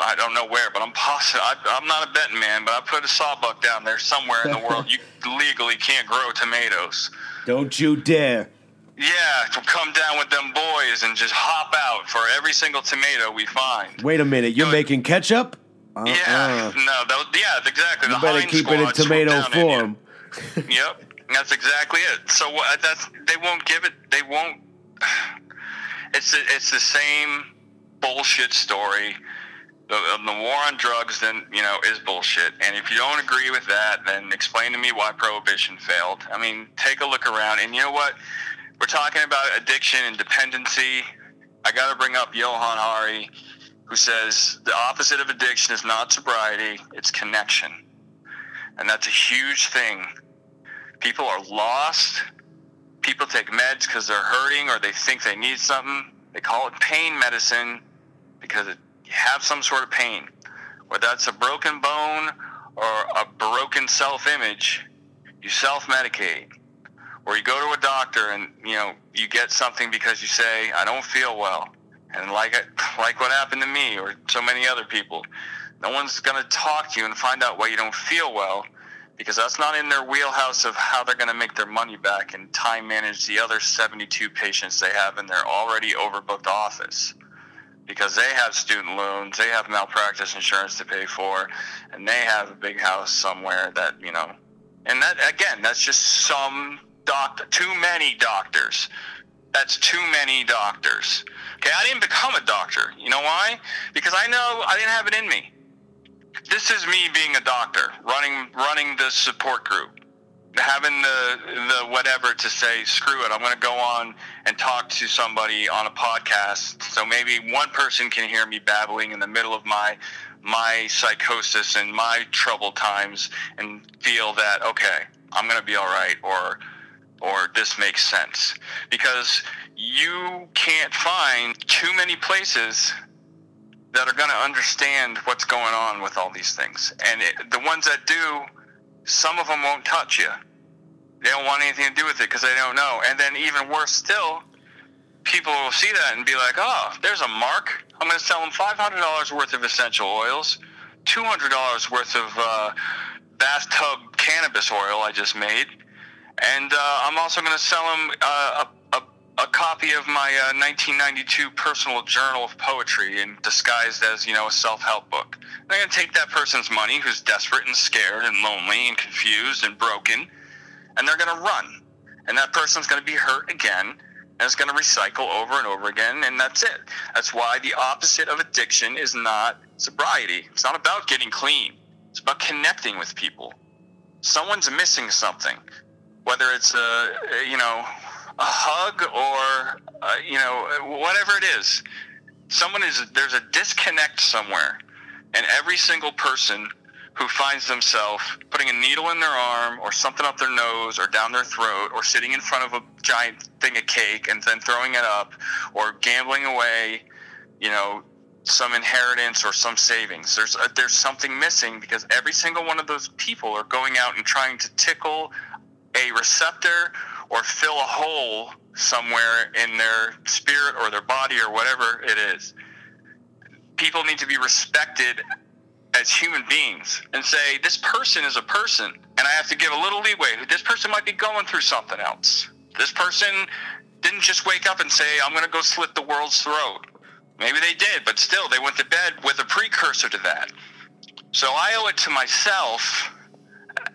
I don't know where, but I'm positive. I'm not a betting man, but I put a sawbuck down there somewhere in the world. You legally can't grow tomatoes. Don't you dare. Yeah, come down with them boys and just hop out for every single tomato we find. Wait a minute, you're making ketchup? Yeah, no, yeah, exactly. You better keep it in tomato form. Yep, that's exactly it. So they won't give it. They won't. It's the same bullshit story. The war on drugs, then, you know, is bullshit. And if you don't agree with that, then explain to me why Prohibition failed. I mean, take a look around. And you know what? We're talking about addiction and dependency. I got to bring up Johan Hari, who says the opposite of addiction is not sobriety, it's connection. And that's a huge thing. People are lost. People take meds because they're hurting or they think they need something. They call it pain medicine because it have some sort of pain, whether that's a broken bone or a broken self-image. You self-medicate, or you go to a doctor and, you know, you get something because you say, I don't feel well. And like what happened to me or so many other people, no one's going to talk to you and find out why you don't feel well, because that's not in their wheelhouse of how they're going to make their money back and time manage the other 72 patients they have in their already overbooked office. Because they have student loans, they have malpractice insurance to pay for, and they have a big house somewhere that, you know. And that, again, that's just some doctor, too many doctors. That's too many doctors. Okay, I didn't become a doctor. You know why? Because I know I didn't have it in me. This is me being a doctor, running the support group, having the whatever to say, screw it, I'm going to go on and talk to somebody on a podcast so maybe one person can hear me babbling in the middle of my psychosis and my troubled times and feel that, okay, I'm going to be all right, or this makes sense. Because you can't find too many places that are going to understand what's going on with all these things. And the ones that do, some of them won't touch you. They don't want anything to do with it because they don't know. And then even worse still, people will see that and be like, oh, there's a mark. I'm going to sell them $500 worth of essential oils, $200 worth of bathtub cannabis oil I just made. And I'm also going to sell them a copy of my 1992 personal journal of poetry and disguised as, you know, a self-help book. And they're going to take that person's money who's desperate and scared and lonely and confused and broken, and they're going to run. And that person's going to be hurt again, and it's going to recycle over and over again, and that's it. That's why the opposite of addiction is not sobriety. It's not about getting clean. It's about connecting with people. Someone's missing something, whether it's, you know, a hug or, you know, whatever it is. There's a disconnect somewhere. And every single person who finds themselves putting a needle in their arm or something up their nose or down their throat or sitting in front of a giant thing of cake and then throwing it up or gambling away, you know, some inheritance or some savings. There's something missing because every single one of those people are going out and trying to tickle a receptor or fill a hole somewhere in their spirit or their body or whatever it is. People need to be respected as human beings and say, this person is a person, and I have to give a little leeway. This person might be going through something else. This person didn't just wake up and say, I'm going to go slit the world's throat. Maybe they did, but still, they went to bed with a precursor to that. So I owe it to myself,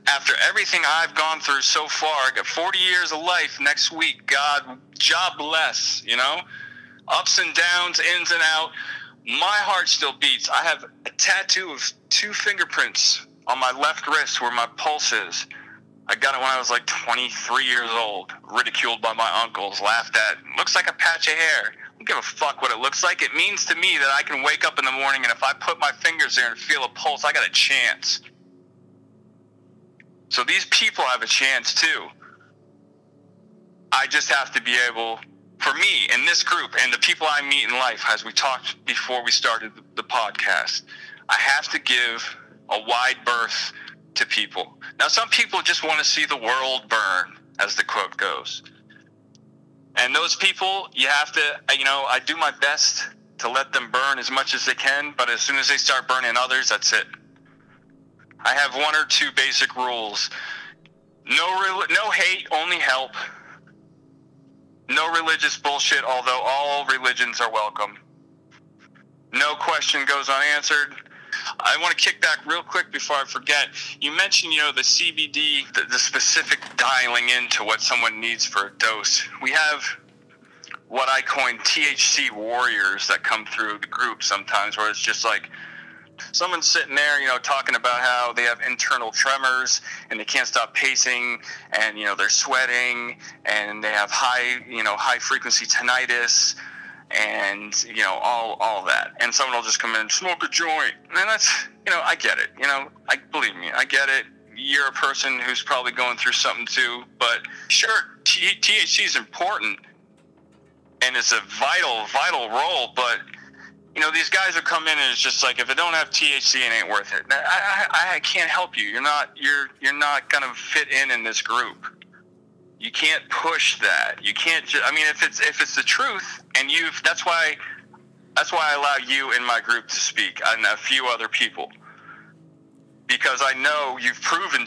after everything I've gone through so far. I got 40 years of life next week, God, jobless, you know, ups and downs, ins and out. My heart still beats. I have a tattoo of two fingerprints on my left wrist where my pulse is. I got it when I was like 23 years old, ridiculed by my uncles, laughed at. Looks like a patch of hair. I don't give a fuck what it looks like. It means to me that I can wake up in the morning, and if I put my fingers there and feel a pulse, I got a chance. So these people have a chance too. I just have to be able, for me and this group and the people I meet in life, as we talked before we started the podcast, I have to give a wide berth to people. Now, some people just want to see the world burn. as the quote goes. And those people, you have to, you know, I do my best to let them burn as much as they can, but as soon as they start burning others, that's it. I have one or two basic rules. No hate, only help. No religious bullshit, although all religions are welcome. No question goes unanswered. I want to kick back real quick before I forget. You mentioned, you know, the CBD, the specific dialing into what someone needs for a dose. We have what I coin THC warriors that come through the group sometimes, where it's just like someone's sitting there, you know, talking about how they have internal tremors and they can't stop pacing, and, you know, they're sweating and they have high frequency tinnitus and, you know, all that. And someone will just come in and smoke a joint. And that's, you know, I get it. You know, believe me, I get it. You're a person who's probably going through something too, but sure, THC is important. And it's a vital, vital role, but, you know, these guys will come in and it's just like, if it don't have THC, it ain't worth it. I can't help you. You're not going to fit in this group. You can't push that. You can't just, I mean, if it's the truth, and that's why I allow you in my group to speak and a few other people, because I know you've proven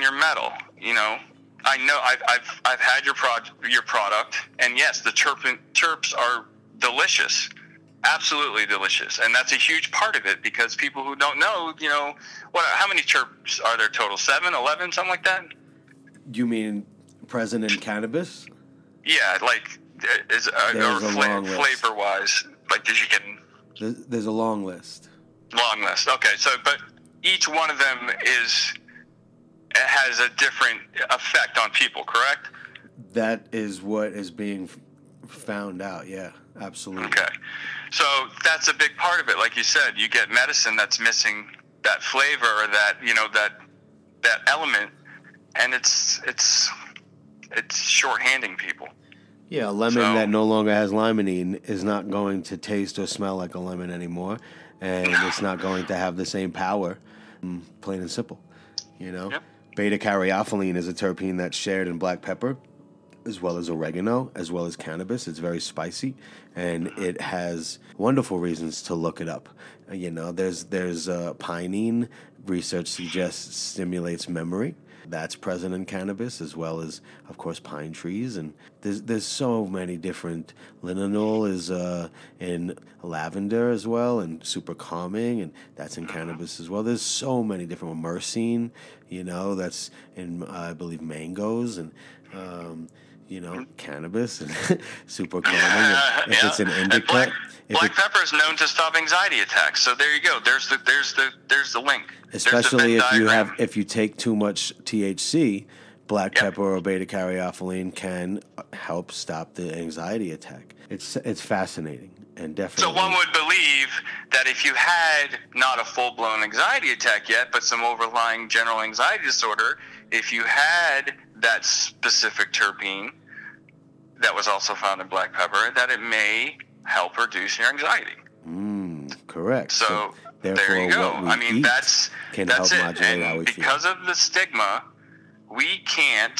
your mettle, you know. I know I've had your product, and yes, the terps are delicious, absolutely delicious, and that's a huge part of it, because people who don't know, you know, how many terps are there total? 7, 11, something like that. You mean present in cannabis? Yeah, like flavor wise, like you can. There's a long list. Long list. Okay, so but each one of them is. It has a different effect on people, correct? That is what is being found out, yeah, absolutely. Okay. So that's a big part of it. Like you said, you get medicine that's missing that flavor or that, you know, that element, and it's shorthanding people. Yeah, a lemon that no longer has limonene is not going to taste or smell like a lemon anymore, and it's not going to have the same power, plain and simple, you know? Yep. Beta-caryophyllene is a terpene that's shared in black pepper, as well as oregano, as well as cannabis. It's very spicy, and it has wonderful reasons to look it up. You know, there's pinene. Research suggests stimulates memory. That's present in cannabis, as well as, of course, pine trees. And there's so many different. Linenol is in lavender as well, and super calming, and that's in cannabis as well. There's so many different. Myrcene, you know, that's in, I believe, mangoes and, you know, cannabis and super calming. If it's an indica. Black pepper is known to stop anxiety attacks. So there you go. There's the link. Especially if you take too much THC, black pepper or beta-caryophyllene can help stop the anxiety attack. It's fascinating, and definitely. So one would believe that if you had not a full-blown anxiety attack yet, but some overlying general anxiety disorder, if you had that specific terpene that was also found in black pepper, that it may help reduce your anxiety. Correct. So there you go. I mean, that's help it. And because of the stigma, we can't,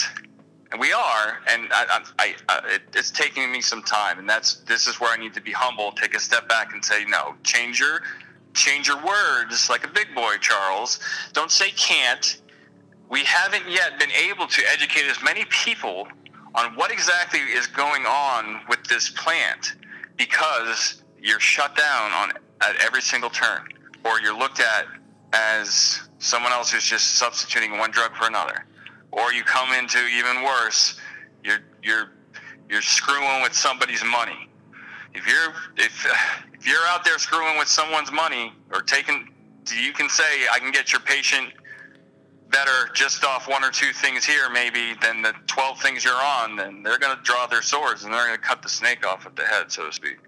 and we are, and it's taking me some time, and this is where I need to be humble, take a step back and say, no, change your words like a big boy, Charles. Don't say can't. We haven't yet been able to educate as many people on what exactly is going on with this plant, because you're shut down at every single turn, or you're looked at as someone else who's just substituting one drug for another, or you come into even worse, you're screwing with somebody's money. If you're out there screwing with someone's money, or you can say, I can get your patient better just off one or two things here maybe than the 12 things you're on, then they're going to draw their swords and they're going to cut the snake off at the head, so to speak,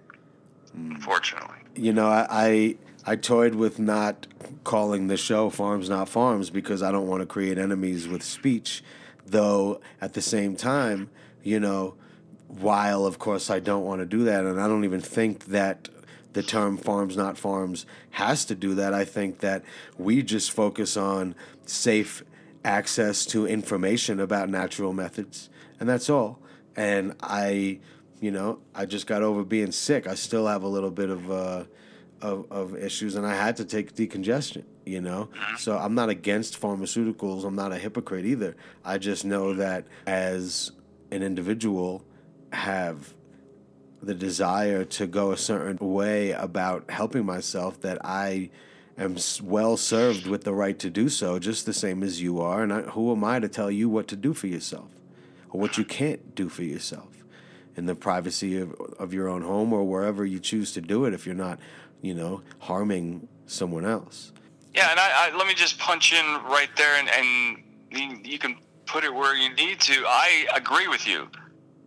unfortunately. You know, I toyed with not calling the show Farms Not Farms, because I don't want to create enemies with speech, though at the same time, you know, while of course I don't want to do that, and I don't even think that the term Farms Not Farms has to do that. I think that we just focus on safe access to information about natural methods, and that's all. And I just got over being sick. I still have a little bit of issues, and I had to take decongestant, So I'm not against pharmaceuticals. I'm not a hypocrite either. I just know that as an individual, have the desire to go a certain way about helping myself, that I am well served with the right to do so, just the same as you are. And who am I to tell you what to do for yourself or what you can't do for yourself in the privacy of your own home or wherever you choose to do it, if you're not harming someone else. Yeah, and I let me just punch in right there, and you can put it where you need to. I agree with you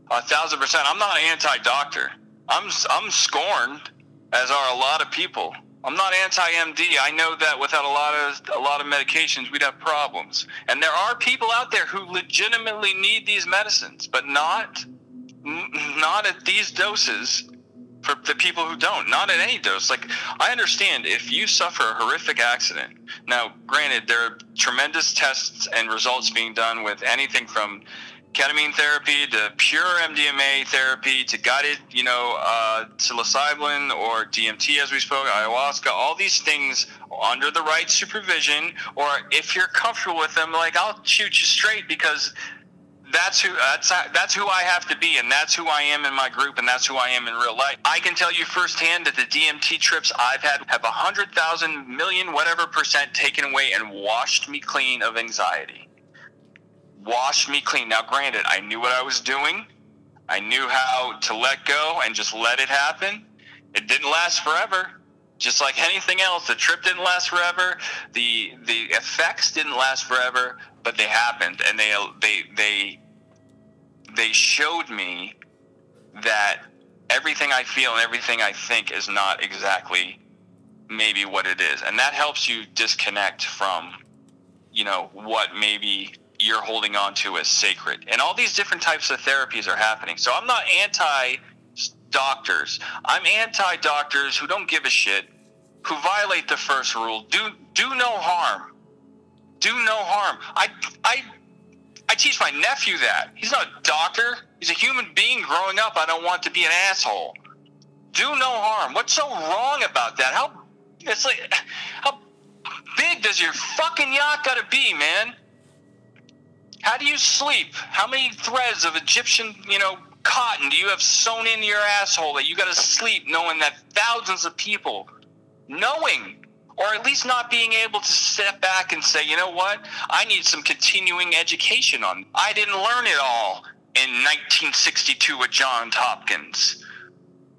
1,000%. I'm not anti-doctor. I'm scorned, as are a lot of people. I'm not anti-MD. I know that without a lot of medications, we'd have problems. And there are people out there who legitimately need these medicines, but not at these doses. For the people who don't, not at any dose. Like, I understand if you suffer a horrific accident. Now, granted, there are tremendous tests and results being done with anything from ketamine therapy to pure MDMA therapy to guided, psilocybin or DMT, as we spoke, ayahuasca, all these things under the right supervision, or if you're comfortable with them, like, I'll shoot you straight because that's who I have to be, and that's who I am in my group, and that's who I am in real life. I can tell you firsthand that the DMT trips I've had have 100,000 million whatever percent taken away and washed me clean of anxiety. Washed me clean. Now, granted, I knew what I was doing. I knew how to let go and just let it happen. It didn't last forever. Just like anything else, the trip didn't last forever. The effects didn't last forever, but they happened, and they showed me that everything I feel and everything I think is not exactly maybe what it is, and that helps you disconnect from what maybe you're holding on to as sacred. And all these different types of therapies are happening. So I'm not anti doctors. I'm anti-doctors who don't give a shit, who violate the first rule. Do no harm. Do no harm. I teach my nephew that. He's not a doctor. He's a human being growing up. I don't want to be an asshole. Do no harm. What's so wrong about that? How big does your fucking yacht gotta be, man? How do you sleep? How many threads of Egyptian, cotton do you have sewn into your asshole that you gotta sleep knowing that thousands of people or at least not being able to step back and say, I need some continuing education on it. I didn't learn it all in 1962 at Johns Hopkins.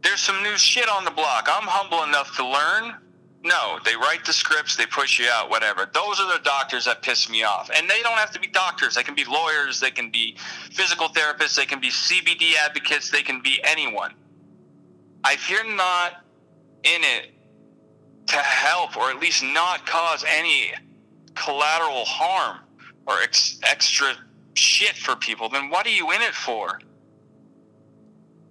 There's some new shit on the block. I'm humble enough to learn. No, they write the scripts, they push you out, whatever. Those are the doctors that piss me off. And they don't have to be doctors. They can be lawyers, they can be physical therapists, they can be CBD advocates, they can be anyone. If you're not in it to help or at least not cause any collateral harm or extra shit for people, then what are you in it for?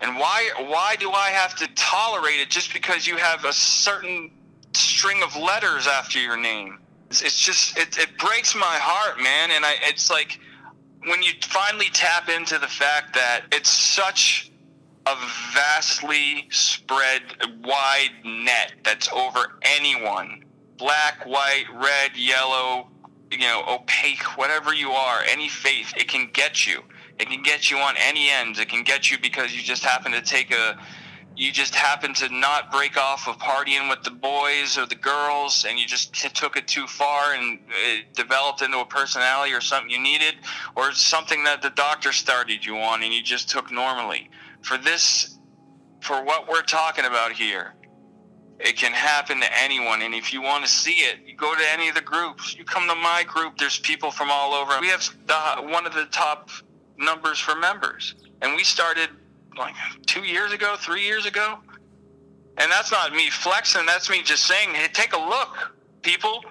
And why do I have to tolerate it just because you have a certain string of letters after your name? It's just it breaks my heart, man. And it's like when you finally tap into the fact that it's such a vastly spread wide net that's over anyone, black, white, red, yellow, opaque, whatever you are, any faith, it can get you. It can get you on any ends. It can get you because you just happen to you just happened to not break off of partying with the boys or the girls, and you just took it too far, and it developed into a personality or something you needed, or something that the doctor started you on and you just took normally. For what we're talking about here, it can happen to anyone. And if you want to see it, you go to any of the groups. You come to my group, there's people from all over. We have one of the top numbers for members, and we started like 3 years ago, and that's not me flexing, that's me just saying, hey, take a look, people.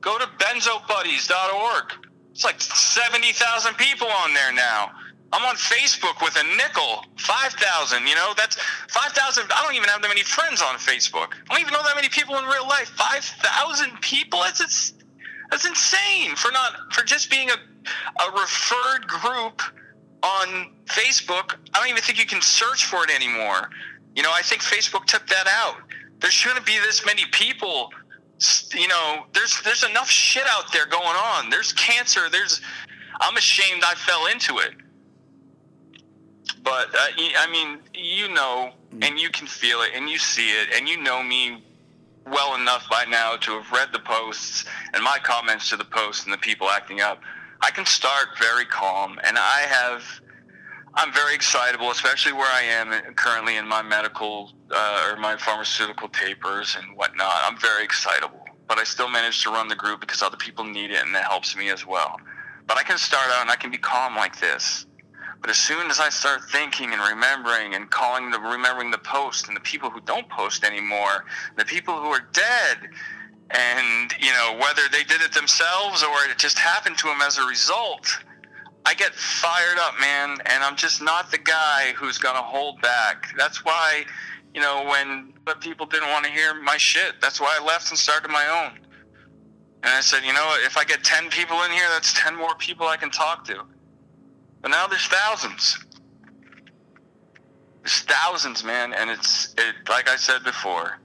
Go to BenzoBuddies.org. It's like 70,000 people on there now. I'm on Facebook with a nickel, 5,000, that's 5,000. I don't even have that many friends on Facebook. I don't even know that many people in real life. 5,000 people, That's insane for just being a referred group on Facebook. I don't even think you can search for it anymore. You know, I think Facebook took that out. There shouldn't be this many people. You know, there's enough shit out there going on. There's cancer. I'm ashamed I fell into it. But I mean, you know, and you can feel it, and you see it, and you know me well enough by now to have read the posts and my comments to the posts and the people acting up. I can start very calm, and I'm very excitable, especially where I am currently in my medical or my pharmaceutical papers and whatnot. I'm very excitable, but I still manage to run the group because other people need it, and that helps me as well. But I can start out and I can be calm like this. But as soon as I start thinking and remembering and remembering the post and the people who don't post anymore, the people who are dead, and, you know, whether they did it themselves or it just happened to them as a result, I get fired up, man. And I'm just not the guy who's going to hold back. That's why, you know, when the people didn't want to hear my shit, that's why I left and started my own. And I said, you know, if I get 10 people in here, that's 10 more people I can talk to. But now there's thousands. There's thousands, man, and it's like I said before,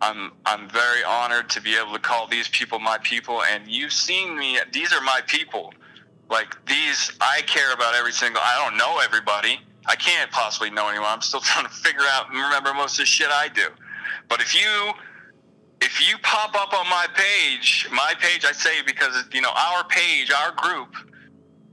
I'm very honored to be able to call these people my people, and you've seen me. These are my people. Like, these, I care about every single, I don't know everybody. I can't possibly know anyone. I'm still trying to figure out and remember most of the shit I do. But if you pop up on my page, I say, because, you know, our page, our group,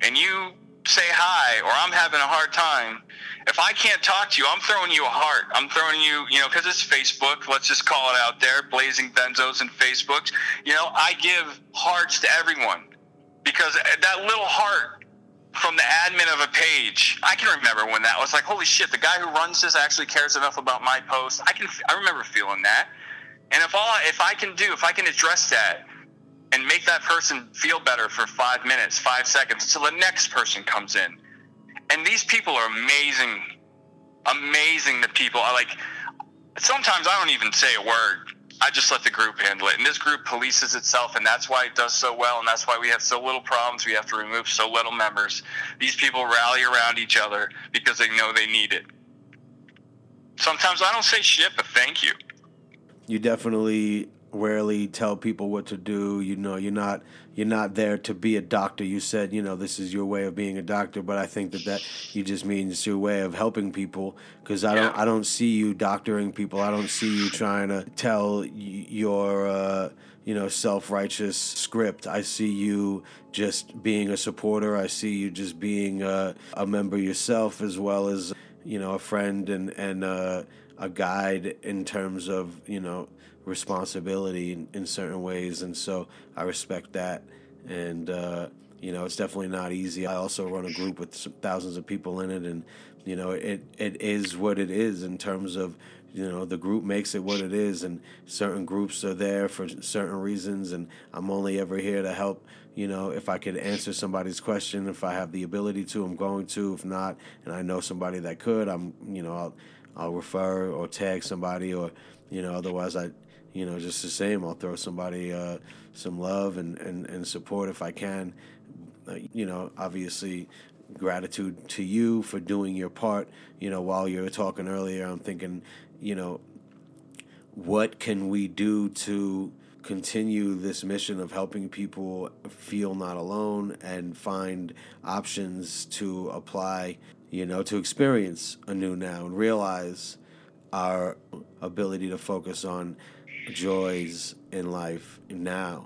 and you say hi, or I'm having a hard time, if I can't talk to you, I'm throwing you a heart. I'm throwing you, you know, because it's Facebook. Let's just call it out there, Blazing Benzos and Facebooks. You know, I give hearts to everyone, because that little heart from the admin of a page, I can remember when that was like, holy shit, the guy who runs this actually cares enough about my post. I remember feeling that. And if I can address that and make that person feel better for 5 minutes, 5 seconds, until the next person comes in. And these people are amazing. Amazing, the people. Sometimes I don't even say a word. I just let the group handle it. And this group polices itself, and that's why it does so well, and that's why we have so little problems. We have to remove so little members. These people rally around each other because they know they need it. Sometimes I don't say shit, but thank you. You definitely rarely tell people what to do. You know, you're not there to be a doctor. You said, you know, this is your way of being a doctor, but I think that you just mean it's your way of helping people, because I don't see you doctoring people. I don't see you trying to tell your you know, self-righteous script. I see you just being a supporter. I see you just being a member yourself, as well as, you know, a friend and a guide in terms of, you know, responsibility in certain ways. And so I respect that, and you know, it's definitely not easy. I also run a group with thousands of people in it, and, you know, it is what it is in terms of, you know, the group makes it what it is, and certain groups are there for certain reasons, and I'm only ever here to help. You know, if I could answer somebody's question, if I have the ability to, I'm going to. If not, and I know somebody that could, I'm, you know, I'll refer or tag somebody, or, you know, otherwise I, you know, just the same, I'll throw somebody some love and support if I can. You know, obviously, gratitude to you for doing your part. You know, while you were talking earlier, I'm thinking, you know, what can we do to continue this mission of helping people feel not alone and find options to apply, you know, to experience anew now and realize our ability to focus on joys in life now.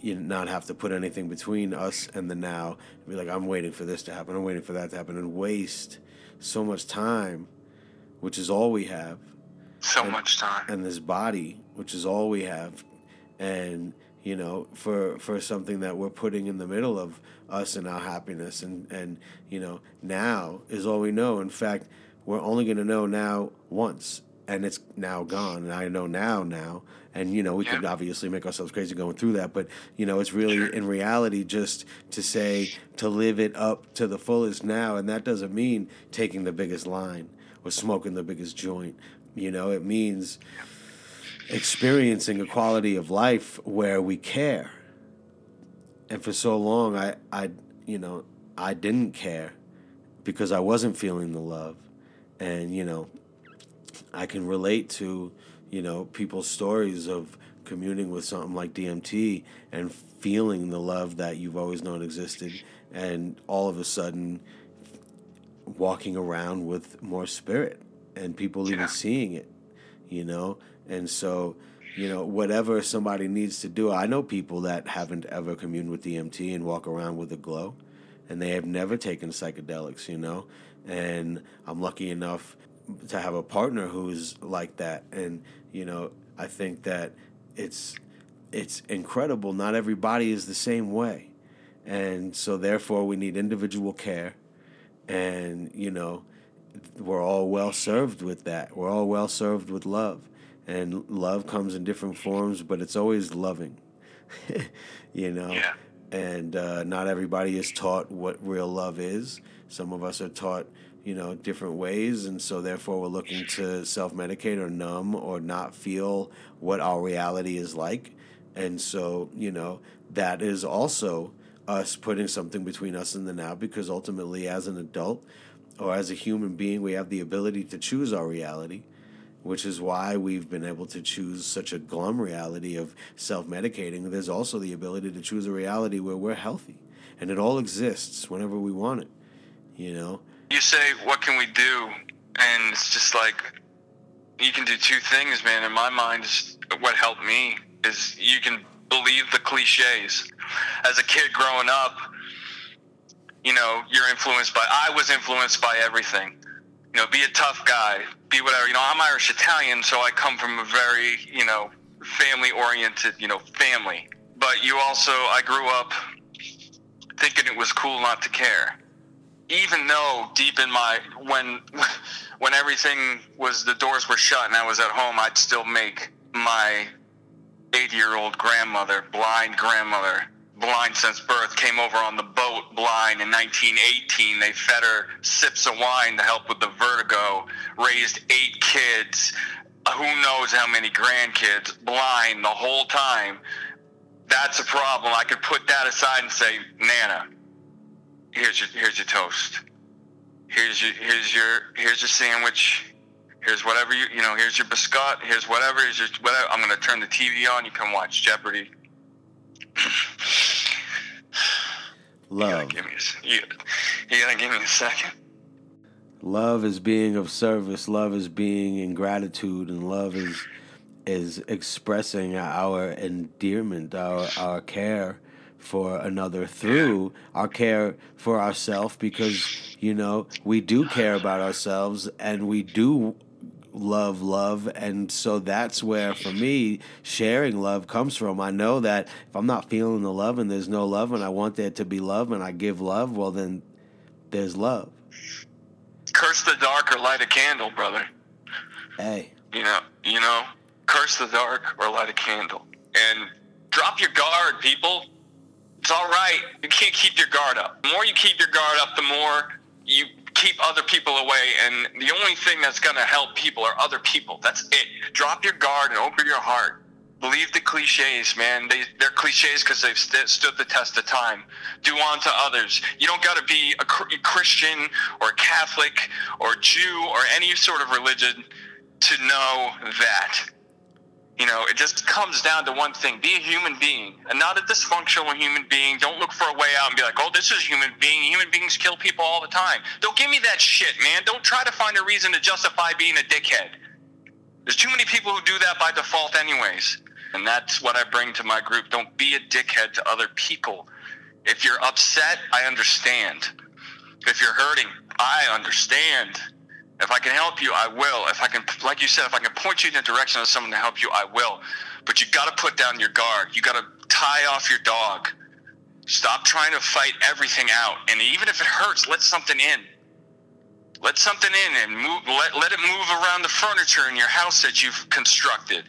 You not have to put anything between us and the now. Be like, I'm waiting for this to happen, I'm waiting for that to happen, and waste so much time, which is all we have. And this body, which is all we have. And, you know, for something that we're putting in the middle of us and our happiness. And you know, now is all we know. In fact, we're only going to know now once. And it's now gone, and I know now, and, you know, we could obviously make ourselves crazy going through that, but, you know, it's really, in reality, just to say, to live it up to the fullest now, and that doesn't mean taking the biggest line or smoking the biggest joint. You know, it means experiencing a quality of life where we care, And for so long, I didn't care because I wasn't feeling the love. And, I can relate to, people's stories of communing with something like DMT and feeling the love that you've always known existed, and all of a sudden walking around with more spirit and people even seeing it, And so, whatever somebody needs to do, I know people that haven't ever communed with DMT and walk around with a glow, and they have never taken psychedelics, And I'm lucky enough to have a partner who's like that. And, I think that it's incredible. Not everybody is the same way. And so therefore we need individual care. And, we're all well served with that. We're all well served with love. And love comes in different forms, but it's always loving, Yeah. And not everybody is taught what real love is. Some of us are taught, different ways, and so therefore we're looking to self-medicate or numb or not feel what our reality is like. And so, that is also us putting something between us and the now, because ultimately as an adult or as a human being, we have the ability to choose our reality, which is why we've been able to choose such a glum reality of self-medicating. There's also the ability to choose a reality where we're healthy, and it all exists whenever we want it, You say, what can we do? And it's just like, you can do two things, man. In my mind, what helped me is you can believe the cliches. As a kid growing up, you're influenced by, I was influenced by everything. Be a tough guy, be whatever. I'm Irish Italian, so I come from a very, family-oriented, family. But I grew up thinking it was cool not to care. Even though deep in my, when everything was, the doors were shut and I was at home, I'd still make my 80-year-old grandmother, blind since birth, came over on the boat blind in 1918. They fed her sips of wine to help with the vertigo, raised 8 kids, who knows how many grandkids, blind the whole time. That's a problem. I could put that aside and say, Nana, here's your toast. Here's your sandwich. Here's whatever here's your biscuit. Here's whatever. I'm going to turn the TV on. You can watch Jeopardy. Love. You gotta give me a second. Love is being of service. Love is being in gratitude, and love is expressing our endearment, our care for another through our care for ourselves, because we do care about ourselves and we do love, and so that's where for me sharing love comes from. I know that if I'm not feeling the love and there's no love and I want there to be love and I give love, well then there's love. Curse the dark or light a candle, brother. Hey. Curse the dark or light a candle. And drop your guard, people. It's all right. You can't keep your guard up. The more you keep your guard up, the more you keep other people away, and the only thing that's going to help people are other people. That's it. Drop your guard and open your heart. Believe the cliches, man. They're cliches because they've stood the test of time. Do unto others. You don't got to be a Christian or Catholic or Jew or any sort of religion to know that. It just comes down to one thing. Be a human being, and not a dysfunctional human being. Don't look for a way out and be like, oh, this is a human being. Human beings kill people all the time. Don't give me that shit, man. Don't try to find a reason to justify being a dickhead. There's too many people who do that by default anyways, and that's what I bring to my group. Don't be a dickhead to other people. If you're upset, I understand. If you're hurting, I understand. If I can help you, I will. If I can, like you said, if I can point you in the direction of someone to help you, I will. But you got to put down your guard. You got to tie off your dog. Stop trying to fight everything out. And even if it hurts, let something in. Let something in and move. Let it move around the furniture in your house that you've constructed.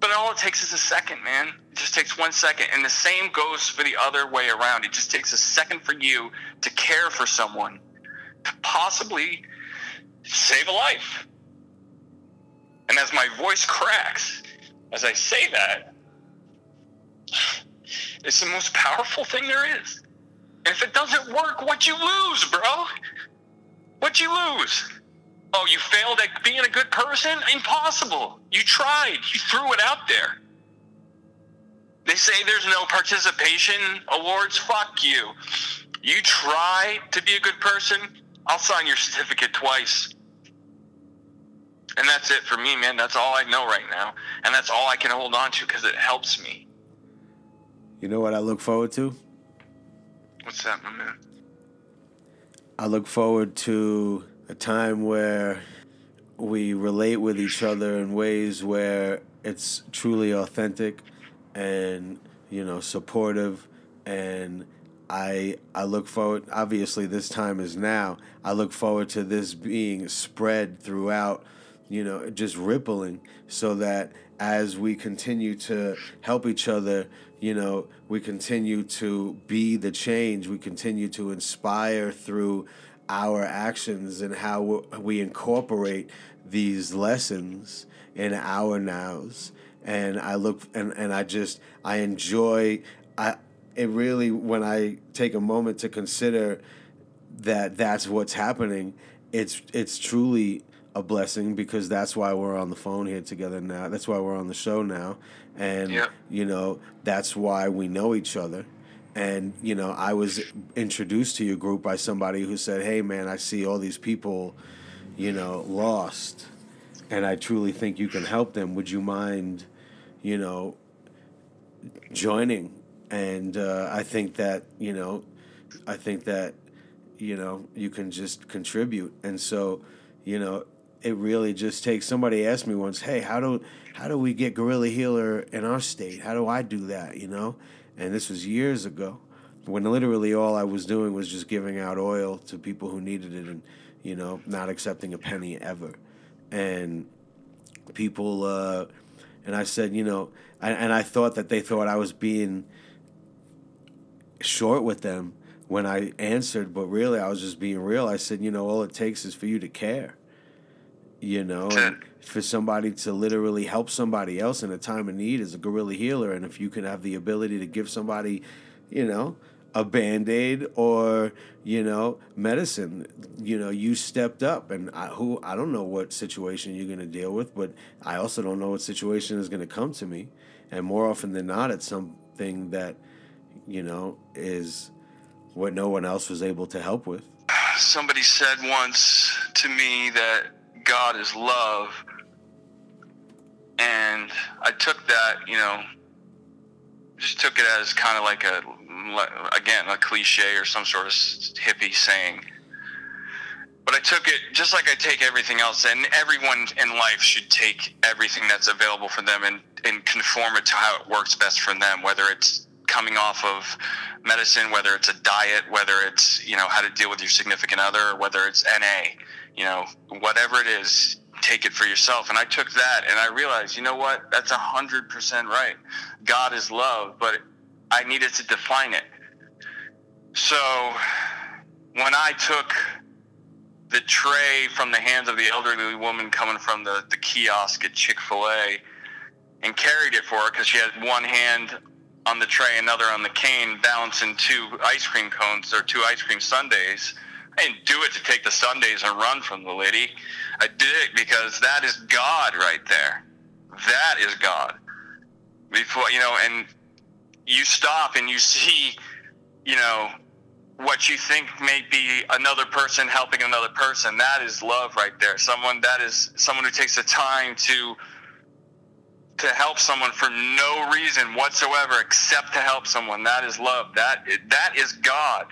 But all it takes is a second, man. It just takes 1 second. And the same goes for the other way around. It just takes a second for you to care for someone, to possibly save a life. And as my voice cracks as I say that, It's the most powerful thing there is. And if it doesn't work, what'd you lose, bro? What'd you lose? Oh, you failed at being a good person? Impossible. You tried. You threw it out there. They say there's no participation awards. Fuck you. You try to be a good person, I'll sign your certificate twice. And that's it for me, man. That's all I know right now. And that's all I can hold on to because it helps me. You know what I look forward to? What's that, my man? I look forward to a time where we relate with each other in ways where it's truly authentic and, you know, supportive. And I look forward, obviously this time is now. I look forward to this being spread throughout, you know, just rippling, so that as we continue to help each other, you know, we continue to be the change. We continue to inspire through our actions and how we incorporate these lessons in our nows. And I look, and I just, I enjoy, it really, when I take a moment to consider that that's what's happening, it's truly a blessing, because that's why we're on the phone here together now. That's why we're on the show now. And, yep, you know, that's why we know each other. And, you know, I was introduced to your group by somebody who said, hey, man, I see all these people, you know, lost, and I truly think you can help them. Would you mind, you know, joining? And I think that you can just contribute. And so, you know, it really just takes, somebody asked me once, hey, how do we get Gorilla Healer in our state? How do I do that, you know? And this was years ago, when literally all I was doing was just giving out oil to people who needed it, and, you know, not accepting a penny ever. And people, and I said, you know, and I thought that they thought I was being short with them when I answered, but really I was just being real. I said, you know, all it takes is for you to care, you know, and for somebody to literally help somebody else in a time of need is a Gorilla Healer. And if you can have the ability to give somebody, you know, a Band-Aid or, you know, medicine, you know, you stepped up. And I don't know what situation you're going to deal with, but I also don't know what situation is going to come to me. And more often than not, it's something that, you know, is what no one else was able to help with. Somebody said once to me that God is love, and I took that, you know, just took it as kind of like a cliche or some sort of hippie saying. But I took it just like I take everything else, and everyone in life should take everything that's available for them and conform it to how it works best for them, whether it's coming off of medicine, whether it's a diet, whether it's, you know, how to deal with your significant other, whether it's NA, you know, whatever it is, take it for yourself. And I took that and I realized, you know what, that's 100% right. God is love, but I needed to define it. So when I took the tray from the hands of the elderly woman coming from the kiosk at Chick-fil-A and carried it for her, because she had one hand on the tray, another on the cane, balancing two ice cream cones or two ice cream sundaes. I didn't do it to take the sundaes and run from the lady. I did it because that is God right there. That is God. Before, you know, and you stop and you see, you know, what you think may be another person helping another person. That is love right there. Someone who takes the time to help someone for no reason whatsoever except to help someone. That is love. That is God.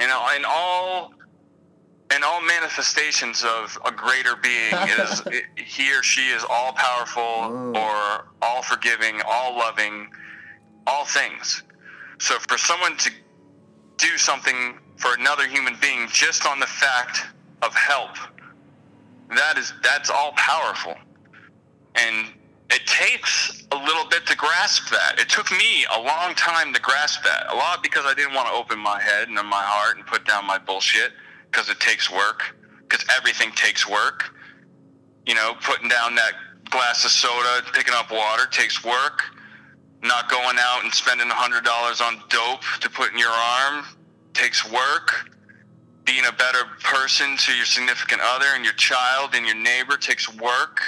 You know, in all manifestations of a greater being, he or she is all powerful, or all forgiving, all loving, all things. So for someone to do something for another human being just on the fact of help, that's all powerful. And it takes a little bit to grasp that. It took me a long time to grasp that. A lot because I didn't want to open my head and my heart and put down my bullshit, because it takes work, because everything takes work. You know, putting down that glass of soda, picking up water takes work. Not going out and spending $100 on dope to put in your arm takes work. Being a better person to your significant other and your child and your neighbor takes work.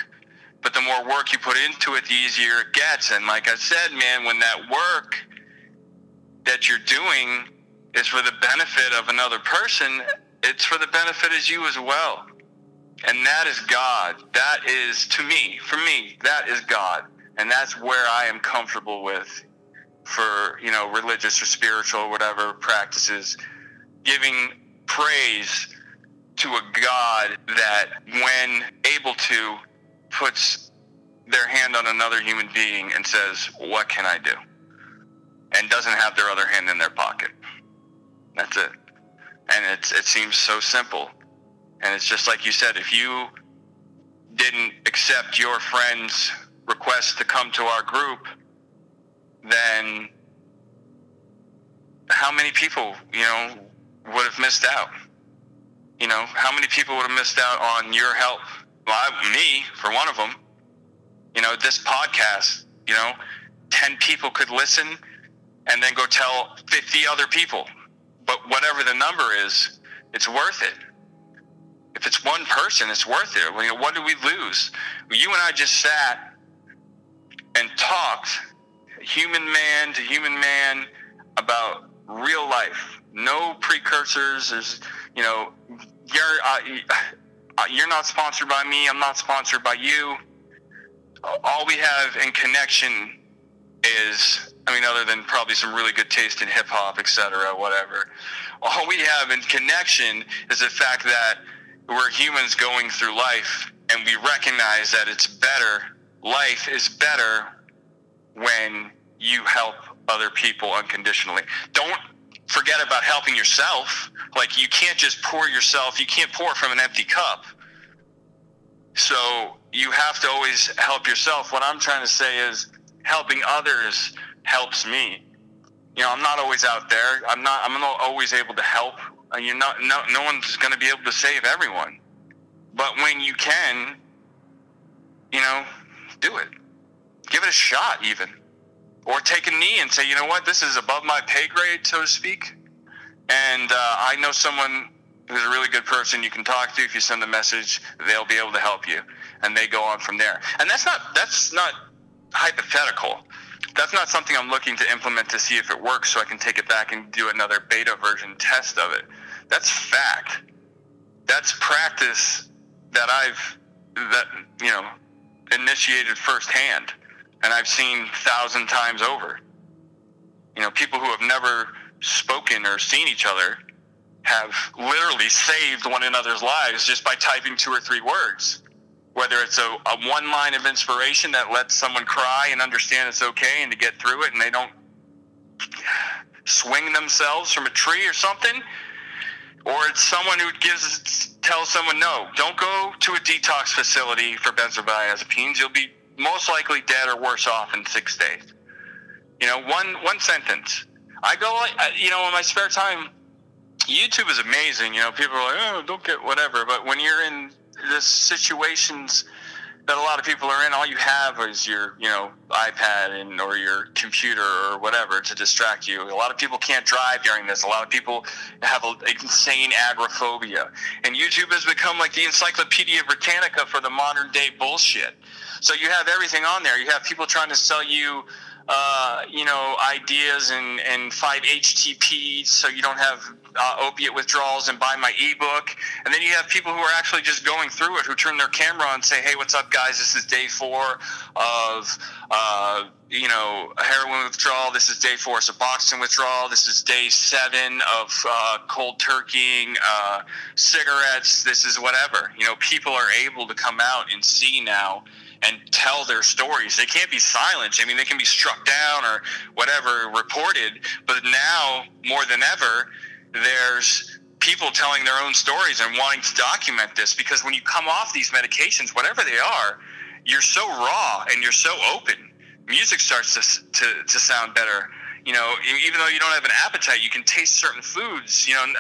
But the more work you put into it, the easier it gets. And like I said, man, when that work that you're doing is for the benefit of another person, it's for the benefit of you as well. And that is God. That is, to me, for me, that is God. And that's where I am comfortable with, for, you know, religious or spiritual or whatever practices, giving praise to a God that, when able to, puts their hand on another human being and says, what can I do? And doesn't have their other hand in their pocket. That's it. And it seems so simple. And it's just like you said, if you didn't accept your friend's request to come to our group, then how many people, you know, would have missed out? You know, how many people would have missed out on your help? Well, me, for one of them. You know, this podcast, you know, 10 people could listen and then go tell 50 other people. But whatever the number is, it's worth it. If it's one person, it's worth it. You know, what did we lose? You and I just sat and talked, human man to human man, about real life. No precursors. There's, you know, you're not sponsored by me. I'm not sponsored by you. All we have in connection is, I mean, other than probably some really good taste in hip hop, etc., whatever. All we have in connection is the fact that we're humans going through life, and we recognize that it's better. Life is better when you help other people unconditionally. Don't forget about helping yourself. Like, you can't just pour yourself. You can't pour from an empty cup. So you have to always help yourself. What I'm trying to say is helping others helps me. You know, I'm not always out there. I'm not always able to help. You're not. No one's going to be able to save everyone. But when you can, you know, do it. Give it a shot, even. Or take a knee and say, you know what, this is above my pay grade, so to speak. And I know someone who's a really good person you can talk to. If you send a message, they'll be able to help you. And they go on from there. And that's not hypothetical. That's not something I'm looking to implement to see if it works so I can take it back and do another beta version test of it. That's fact. That's practice that I've initiated firsthand, and I've seen 1,000 times over. You know, people who have never spoken or seen each other have literally saved one another's lives just by typing 2 or 3 words. Whether it's a one line of inspiration that lets someone cry and understand it's okay and to get through it, and they don't swing themselves from a tree or something, or it's someone who tells someone, no, don't go to a detox facility for benzodiazepines. You'll be most likely dead or worse off in 6 days. You know, one sentence. I go, you know, in my spare time, YouTube is amazing. You know, people are like, oh, don't get whatever. But when you're in the situations that a lot of people are in, all you have is your, you know, iPad and or your computer or whatever to distract you. A lot of people can't drive during this. A lot of people have an insane agoraphobia. And YouTube has become like the Encyclopedia Britannica for the modern day bullshit. So you have everything on there. You have people trying to sell you, you know, ideas and 5-HTP so you don't have opiate withdrawals and buy my ebook. And then you have people who are actually just going through it, who turn their camera on and say, hey, what's up, guys? This is day 4 of, you know, heroin withdrawal. This is day 4 of Suboxone withdrawal. This is day 7 of cold turkeying, cigarettes. This is whatever. You know, people are able to come out and see now and tell their stories. They can't be silenced. I mean, they can be struck down or whatever, reported. But now, more than ever, there's people telling their own stories and wanting to document this, because when you come off these medications, whatever they are, you're so raw and you're so open. Music starts to sound better. You know, even though you don't have an appetite, you can taste certain foods, you know, and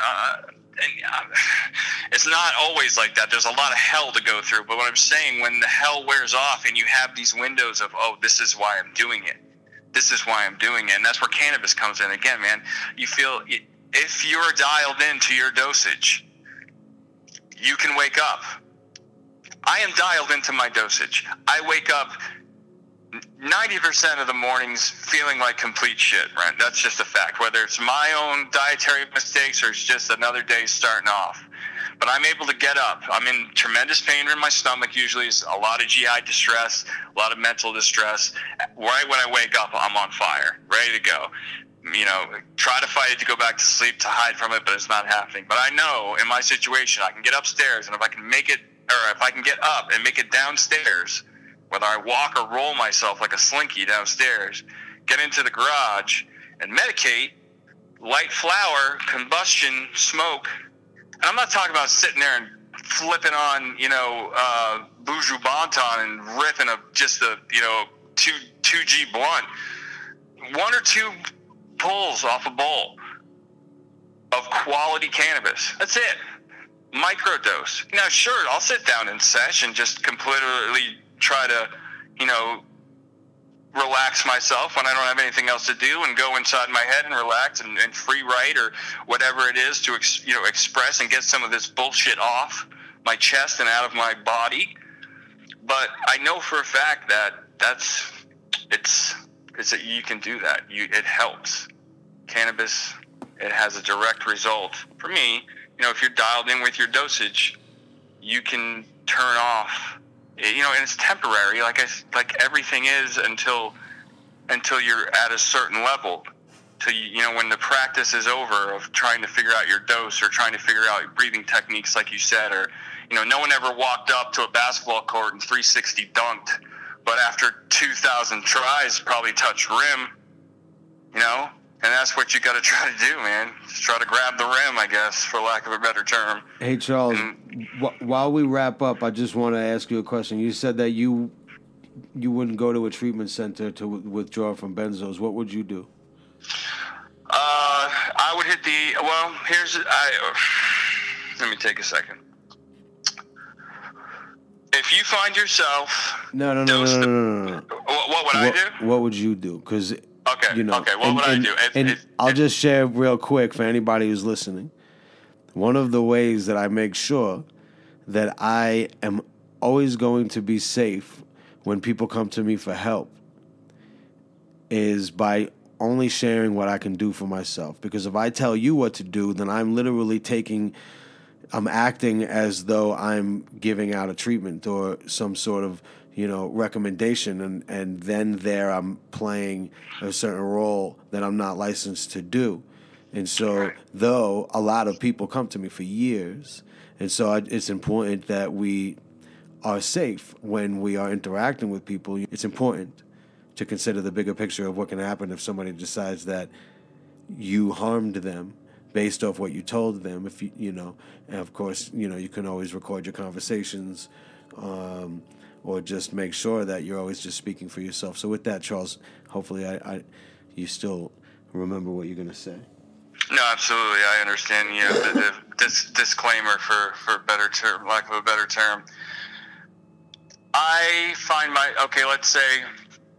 it's not always like that. There's a lot of hell to go through. But what I'm saying, when the hell wears off and you have these windows of, oh, this is why I'm doing it, this is why I'm doing it. And that's where cannabis comes in again, man. You feel, if you're dialed into your dosage, you can wake up. I am dialed into my dosage. I wake up 90% of the mornings feeling like complete shit, right? That's just a fact. Whether it's my own dietary mistakes or it's just another day starting off. But I'm able to get up. I'm in tremendous pain in my stomach usually. It's a lot of GI distress, a lot of mental distress. Right when I wake up, I'm on fire, ready to go. You know, try to fight it to go back to sleep, to hide from it, but it's not happening. But I know in my situation, I can get upstairs, and if I can make it, or if I can get up and make it downstairs, whether I walk or roll myself like a slinky downstairs, get into the garage and medicate, light flower, combustion, smoke. And I'm not talking about sitting there and flipping on, you know, Buju Banton and ripping just a, you know, 2G blunt. One or two pulls off a bowl of quality cannabis. That's it. Microdose. Now, sure, I'll sit down and sesh and just completely try to, you know, relax myself when I don't have anything else to do and go inside my head and relax and free write or whatever it is to, you know, express and get some of this bullshit off my chest and out of my body. But I know for a fact that that you can do that. It helps. Cannabis, it has a direct result. For me, you know, if you're dialed in with your dosage, you can turn off, you know, and it's temporary. Like everything is until you're at a certain level. Till you know, when the practice is over of trying to figure out your dose or trying to figure out breathing techniques, like you said, or, you know, no one ever walked up to a basketball court and 360 dunked. But after 2,000 tries, probably touch rim, you know? And that's what you got to try to do, man. Just try to grab the rim, I guess, for lack of a better term. Hey, Charles, while we wrap up, I just want to ask you a question. You said that you wouldn't go to a treatment center to withdraw from benzos. What would you do? I would hit the... Well, let me take a second. If you find yourself... No. What would I do? What would you do? Because... Okay, you know, okay. What would I do? I'll just share real quick for anybody who's listening. One of the ways that I make sure that I am always going to be safe when people come to me for help is by only sharing what I can do for myself. Because if I tell you what to do, then I'm literally I'm acting as though I'm giving out a treatment or some sort of, you know, recommendation, and then there I'm playing a certain role that I'm not licensed to do. And so, though a lot of people come to me for years, and so it's important that we are safe when we are interacting with people. It's important to consider the bigger picture of what can happen if somebody decides that you harmed them based off what you told them. If you know, and of course, you know, you can always record your conversations, or just make sure that you're always just speaking for yourself. So with that, Charles, hopefully you still remember what you're going to say. No, absolutely. I understand, you know, the disclaimer for better term, lack of a better term. I find let's say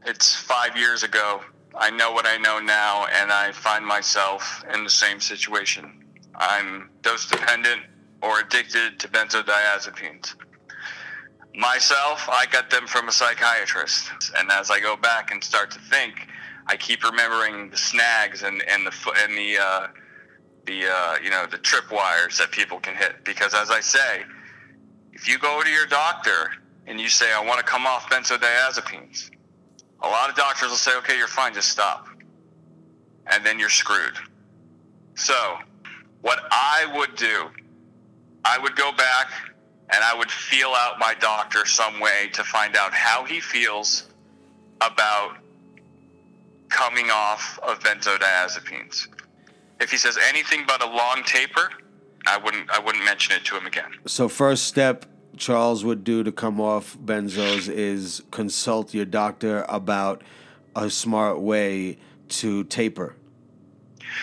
it's 5 years ago. I know what I know now, and I find myself in the same situation. I'm dose-dependent or addicted to benzodiazepines. Myself, I got them from a psychiatrist, and as I go back and start to think, I keep remembering the snags and the you know, the tripwires that people can hit. Because as I say, if you go to your doctor and you say, "I want to come off benzodiazepines," a lot of doctors will say, "Okay, you're fine, just stop," and then you're screwed. So, what I would do, I would go back. And I would feel out my doctor some way to find out how he feels about coming off of benzodiazepines. If he says anything but a long taper, I wouldn't mention it to him again. So first step Charles would do to come off benzos is consult your doctor about a smart way to taper.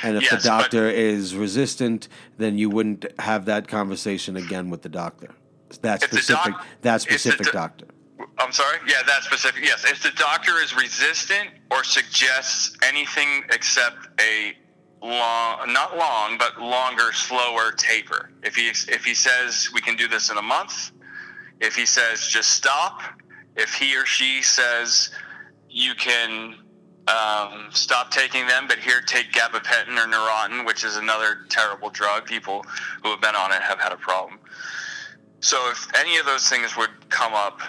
And if the doctor is resistant, then you wouldn't have that conversation again with the doctor. That specific doctor. I'm sorry? Yeah, that specific. Yes. If the doctor is resistant or suggests anything except a longer, slower taper. If he says we can do this in a month, if he says just stop, if he or she says you can stop taking them, but here take gabapentin or Neurontin, which is another terrible drug. People who have been on it have had a problem. So if any of those things would come up,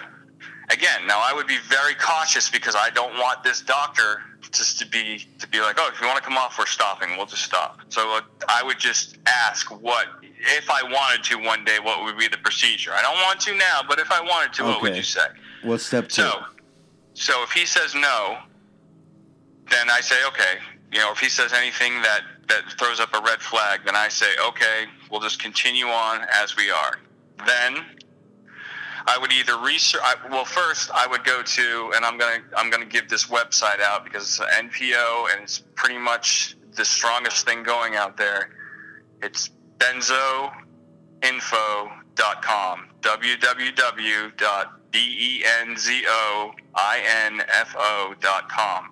again, now I would be very cautious because I don't want this doctor just to be like, oh, if you want to come off, we're stopping. We'll just stop. So I would just ask what, if I wanted to one day, what would be the procedure? I don't want to now, but if I wanted to, okay. What would you say? What's step two? So if he says no, then I say, okay. You know, if he says anything that throws up a red flag, then I say, okay, we'll just continue on as we are. Then I would either research. First I would go to, and I'm gonna give this website out because it's an NPO and it's pretty much the strongest thing going out there. It's benzoinfo.com. www.benzoinfo.com.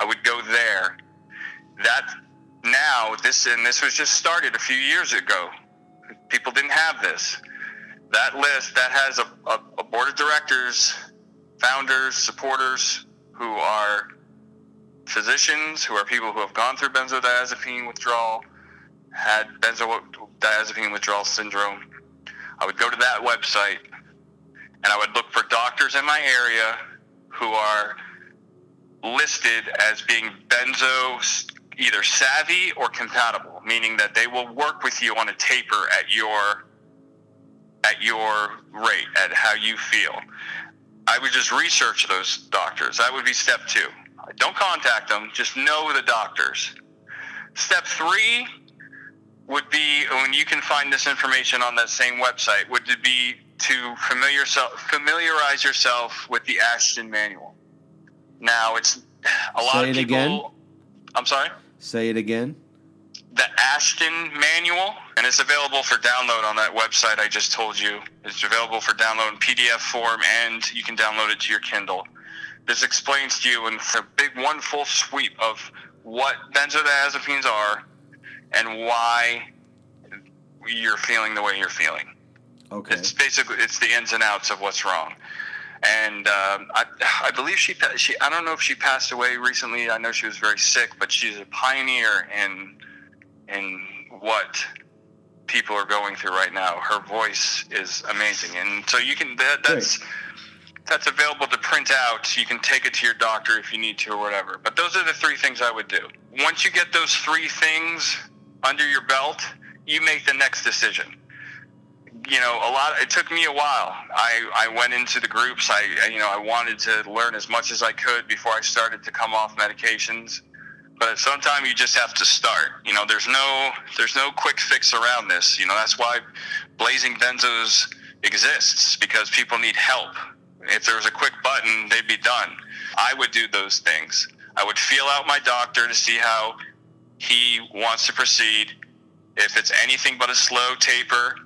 I would go there. This was just started a few years ago. People didn't have this. That list that has a board of directors, founders, supporters who are physicians, who are people who have gone through benzodiazepine withdrawal, had benzodiazepine withdrawal syndrome. I would go to that website and I would look for doctors in my area who are listed as being benzo either savvy or compatible, meaning that they will work with you on a taper at your rate, at how you feel. I would just research those doctors. That would be step two. Don't contact them, just know the doctors. Step three would be, when you can find this information on that same website, would be to familiarize yourself with the Ashton Manual. Now, it's a lot of people... Say it again? I'm sorry? Say it again? The Ashton Manual, and it's available for download on that website I just told you. It's available for download in PDF form, and you can download it to your Kindle. This explains to you in a big, one full sweep of what benzodiazepines are and why you're feeling the way you're feeling. Okay. It's basically, it's the ins and outs of what's wrong. And I believe she I don't know if she passed away recently. I know she was very sick, but she's a pioneer in what people are going through right now. Her voice is amazing, and so you can that's available to print out. You can take it to your doctor if you need to or whatever. But those are the three things I would do. Once you get those three things under your belt, you make the next decision. You know, it took me a while. I went into the groups. I wanted to learn as much as I could before I started to come off medications. But sometimes you just have to start. You know, there's no quick fix around this. You know, that's why Blazing Benzos exists, because people need help. If there was a quick button, they'd be done. I would do those things. I would feel out my doctor to see how he wants to proceed. If it's anything but a slow taper,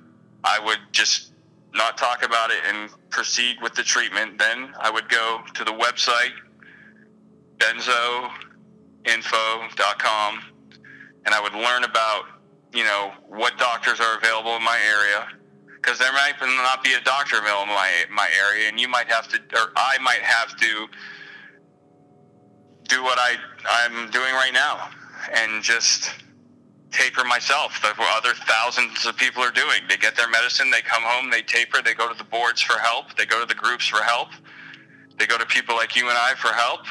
I would just not talk about it and proceed with the treatment. Then I would go to the website, benzoinfo.com, and I would learn about, you know, what doctors are available in my area, because there might not be a doctor available in my area, and you might have to, or I might have to do what I'm doing right now and just taper myself. That's what other thousands of people are doing. They get their medicine, they come home, they taper, they go to the boards for help, they go to the groups for help, they go to people like you and I for help,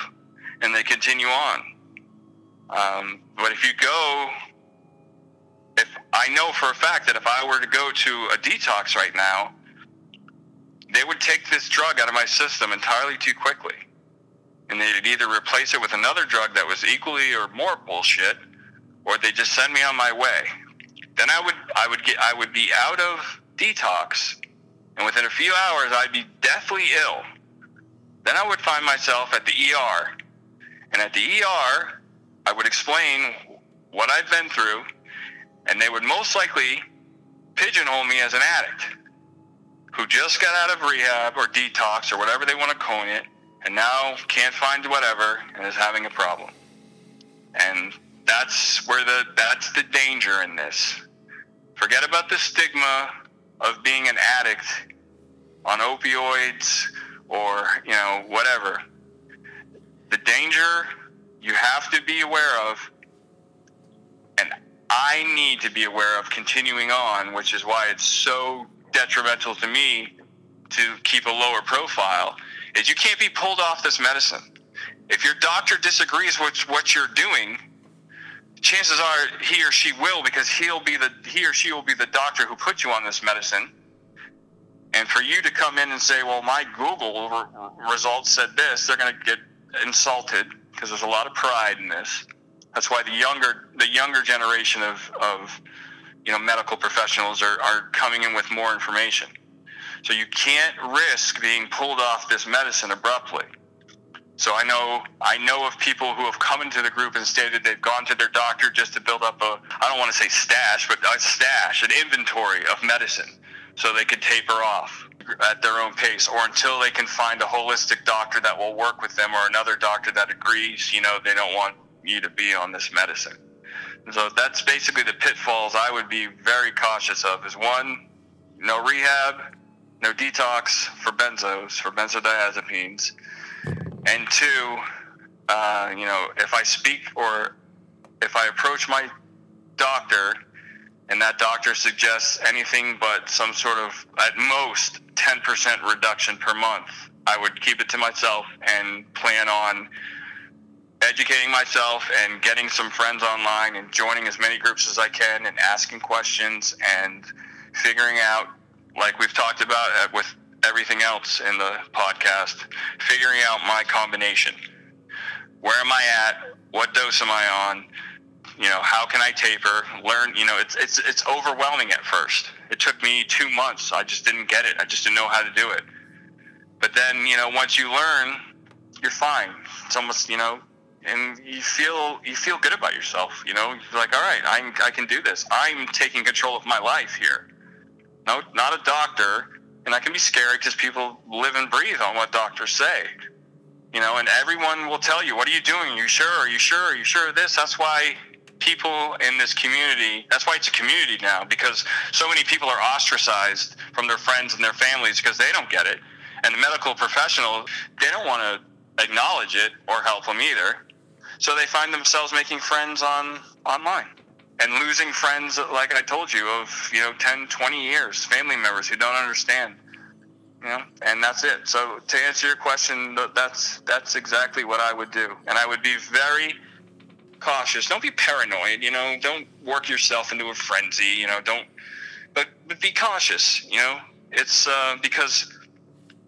and they continue on. But if I know for a fact that if I were to go to a detox right now, they would take this drug out of my system entirely too quickly. And they'd either replace it with another drug that was equally or more bullshit, or they'd just send me on my way. Then I would be out of detox, and within a few hours, I'd be deathly ill. Then I would find myself at the ER, and at the ER, I would explain what I've been through, and they would most likely pigeonhole me as an addict. who just got out of rehab or detox or whatever they want to coin it, and now can't find whatever and is having a problem. And that's the danger in this. Forget about the stigma of being an addict on opioids or, you know, whatever. The danger you have to be aware of, and I need to be aware of continuing on, which is why it's so detrimental to me to keep a lower profile, is you can't be pulled off this medicine. If your doctor disagrees with what you're doing, chances are he or she will, because he or she will be the doctor who put you on this medicine. And for you to come in and say, well, my Google results said this, they're going to get insulted, because there's a lot of pride in this. That's why the younger generation of you know, medical professionals are coming in with more information. So you can't risk being pulled off this medicine abruptly. So I know of people who have come into the group and stated they've gone to their doctor just to build up a, I don't want to say stash, but a stash, an inventory of medicine, so they could taper off at their own pace, or until they can find a holistic doctor that will work with them, or another doctor that agrees, you know, they don't want you to be on this medicine. And so that's basically the pitfalls I would be very cautious of, is one, no rehab, no detox for benzos, for benzodiazepines. And two, you know, if I speak or if I approach my doctor and that doctor suggests anything but some sort of, at most, 10% reduction per month, I would keep it to myself and plan on educating myself and getting some friends online and joining as many groups as I can and asking questions and figuring out, like we've talked about with everything else in the podcast, figuring out my combination. Where am I at? What dose am I on? You know, how can I taper? Learn, you know, it's overwhelming at first. It took me 2 months. I just didn't get it. I just didn't know how to do it. But then, you know, once you learn, you're fine. It's almost, you know, and you feel good about yourself. You know, you're like, all right, I can do this. I'm taking control of my life here. No, not a doctor. And that can be scary because people live and breathe on what doctors say. You know, and everyone will tell you, what are you doing? Are you sure? Are you sure? Are you sure of this? That's why people in this community, that's why it's a community now, because so many people are ostracized from their friends and their families because they don't get it. And the medical professionals, they don't want to acknowledge it or help them either. So they find themselves making friends online. And losing friends, like I told you, of, you know, 10, 20 years, family members who don't understand, you know, and that's it. So to answer your question, that's exactly what I would do. And I would be very cautious. Don't be paranoid, you know, don't work yourself into a frenzy, you know, but be cautious, you know, it's because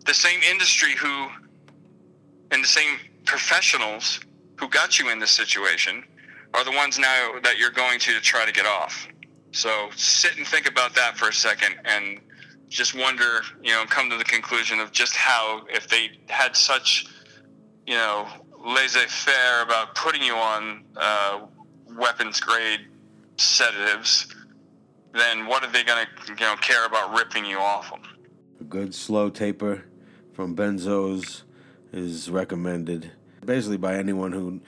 the same industry and the same professionals who got you in this situation are the ones now that you're going to try to get off. So sit and think about that for a second and just wonder, you know, come to the conclusion of just how, if they had such, you know, laissez-faire about putting you on weapons-grade sedatives, then what are they going to, you know, care about ripping you off them? A good slow taper from benzos is recommended basically by anyone who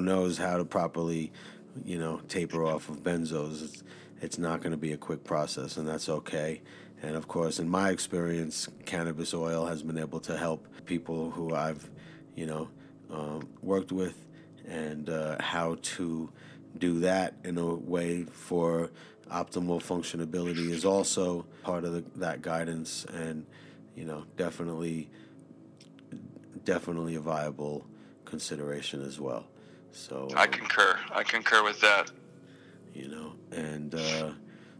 knows how to properly, you know, taper off of benzos. It's not going to be a quick process, and that's okay. And, of course, in my experience, cannabis oil has been able to help people who I've, you know, worked with, and how to do that in a way for optimal functionability is also part of that guidance, and, you know, definitely a viable consideration as well. So I concur with that. You know, and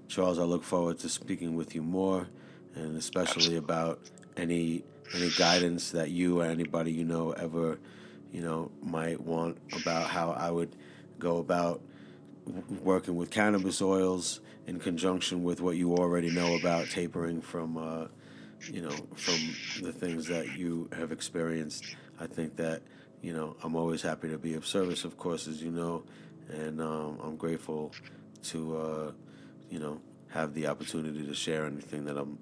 Charles, I look forward to speaking with you more, and especially about any guidance that you or anybody you know ever, you know, might want about how I would go about working with cannabis oils in conjunction with what you already know about tapering from, you know, from the things that you have experienced. I think that, you know, I'm always happy to be of service, of course, as you know, and I'm grateful to, you know, have the opportunity to share anything that I'm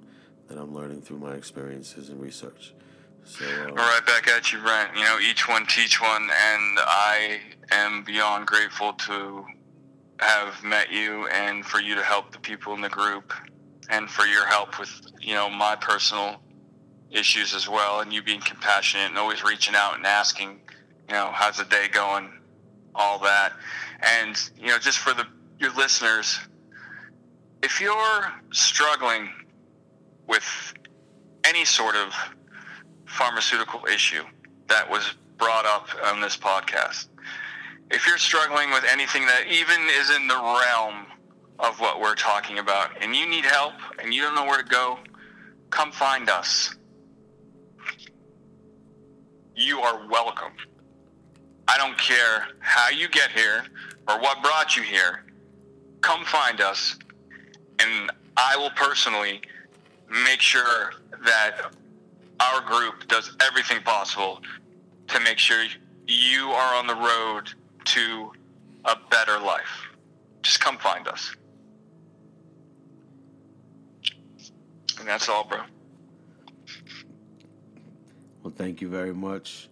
that I'm learning through my experiences and research. So, all right, back at you, Brent. You know, each one teach one, and I am beyond grateful to have met you and for you to help the people in the group and for your help with, you know, my personal issues as well, and you being compassionate and always reaching out and asking, you know, how's the day going, all that. And, you know, just for your listeners, if you're struggling with any sort of pharmaceutical issue that was brought up on this podcast, if you're struggling with anything that even is in the realm of what we're talking about, and you need help and you don't know where to go, come find us. You are welcome. I don't care how you get here or what brought you here. Come find us, and I will personally make sure that our group does everything possible to make sure you are on the road to a better life. Just come find us. And that's all, bro. Well, thank you very much.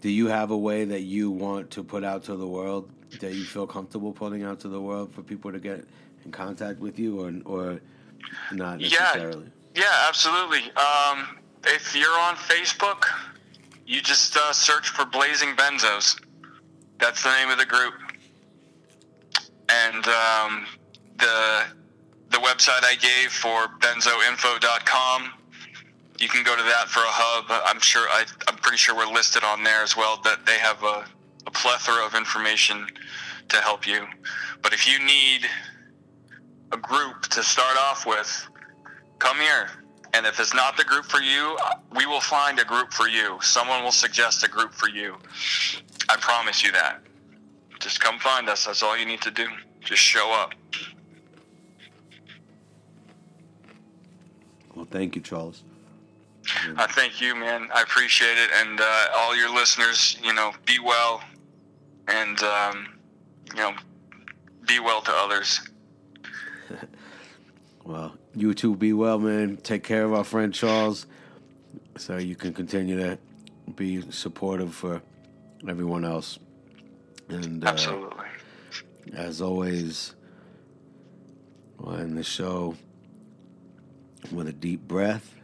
Do you have a way that you want to put out to the world, that you feel comfortable putting out to the world for people to get in contact with you, or not necessarily? Yeah, absolutely. If you're on Facebook, you just search for Blazing Benzos. That's the name of the group. And the website I gave for benzoinfo.com, you can go to that for a hub. I'm pretty sure we're listed on there as well, that they have a plethora of information to help you. But if you need a group to start off with, come here. And if it's not the group for you, we will find a group for you. Someone will suggest a group for you. I promise you that. Just come find us. That's all you need to do. Just show up. Well, thank you, Charles. Thank you, man. I appreciate it. And all your listeners, you know, be well. And, you know, be well to others. Well, you too, be well, man. Take care of our friend Charles, so you can continue to be supportive for everyone else. And absolutely. As always, we'll end the show with a deep breath.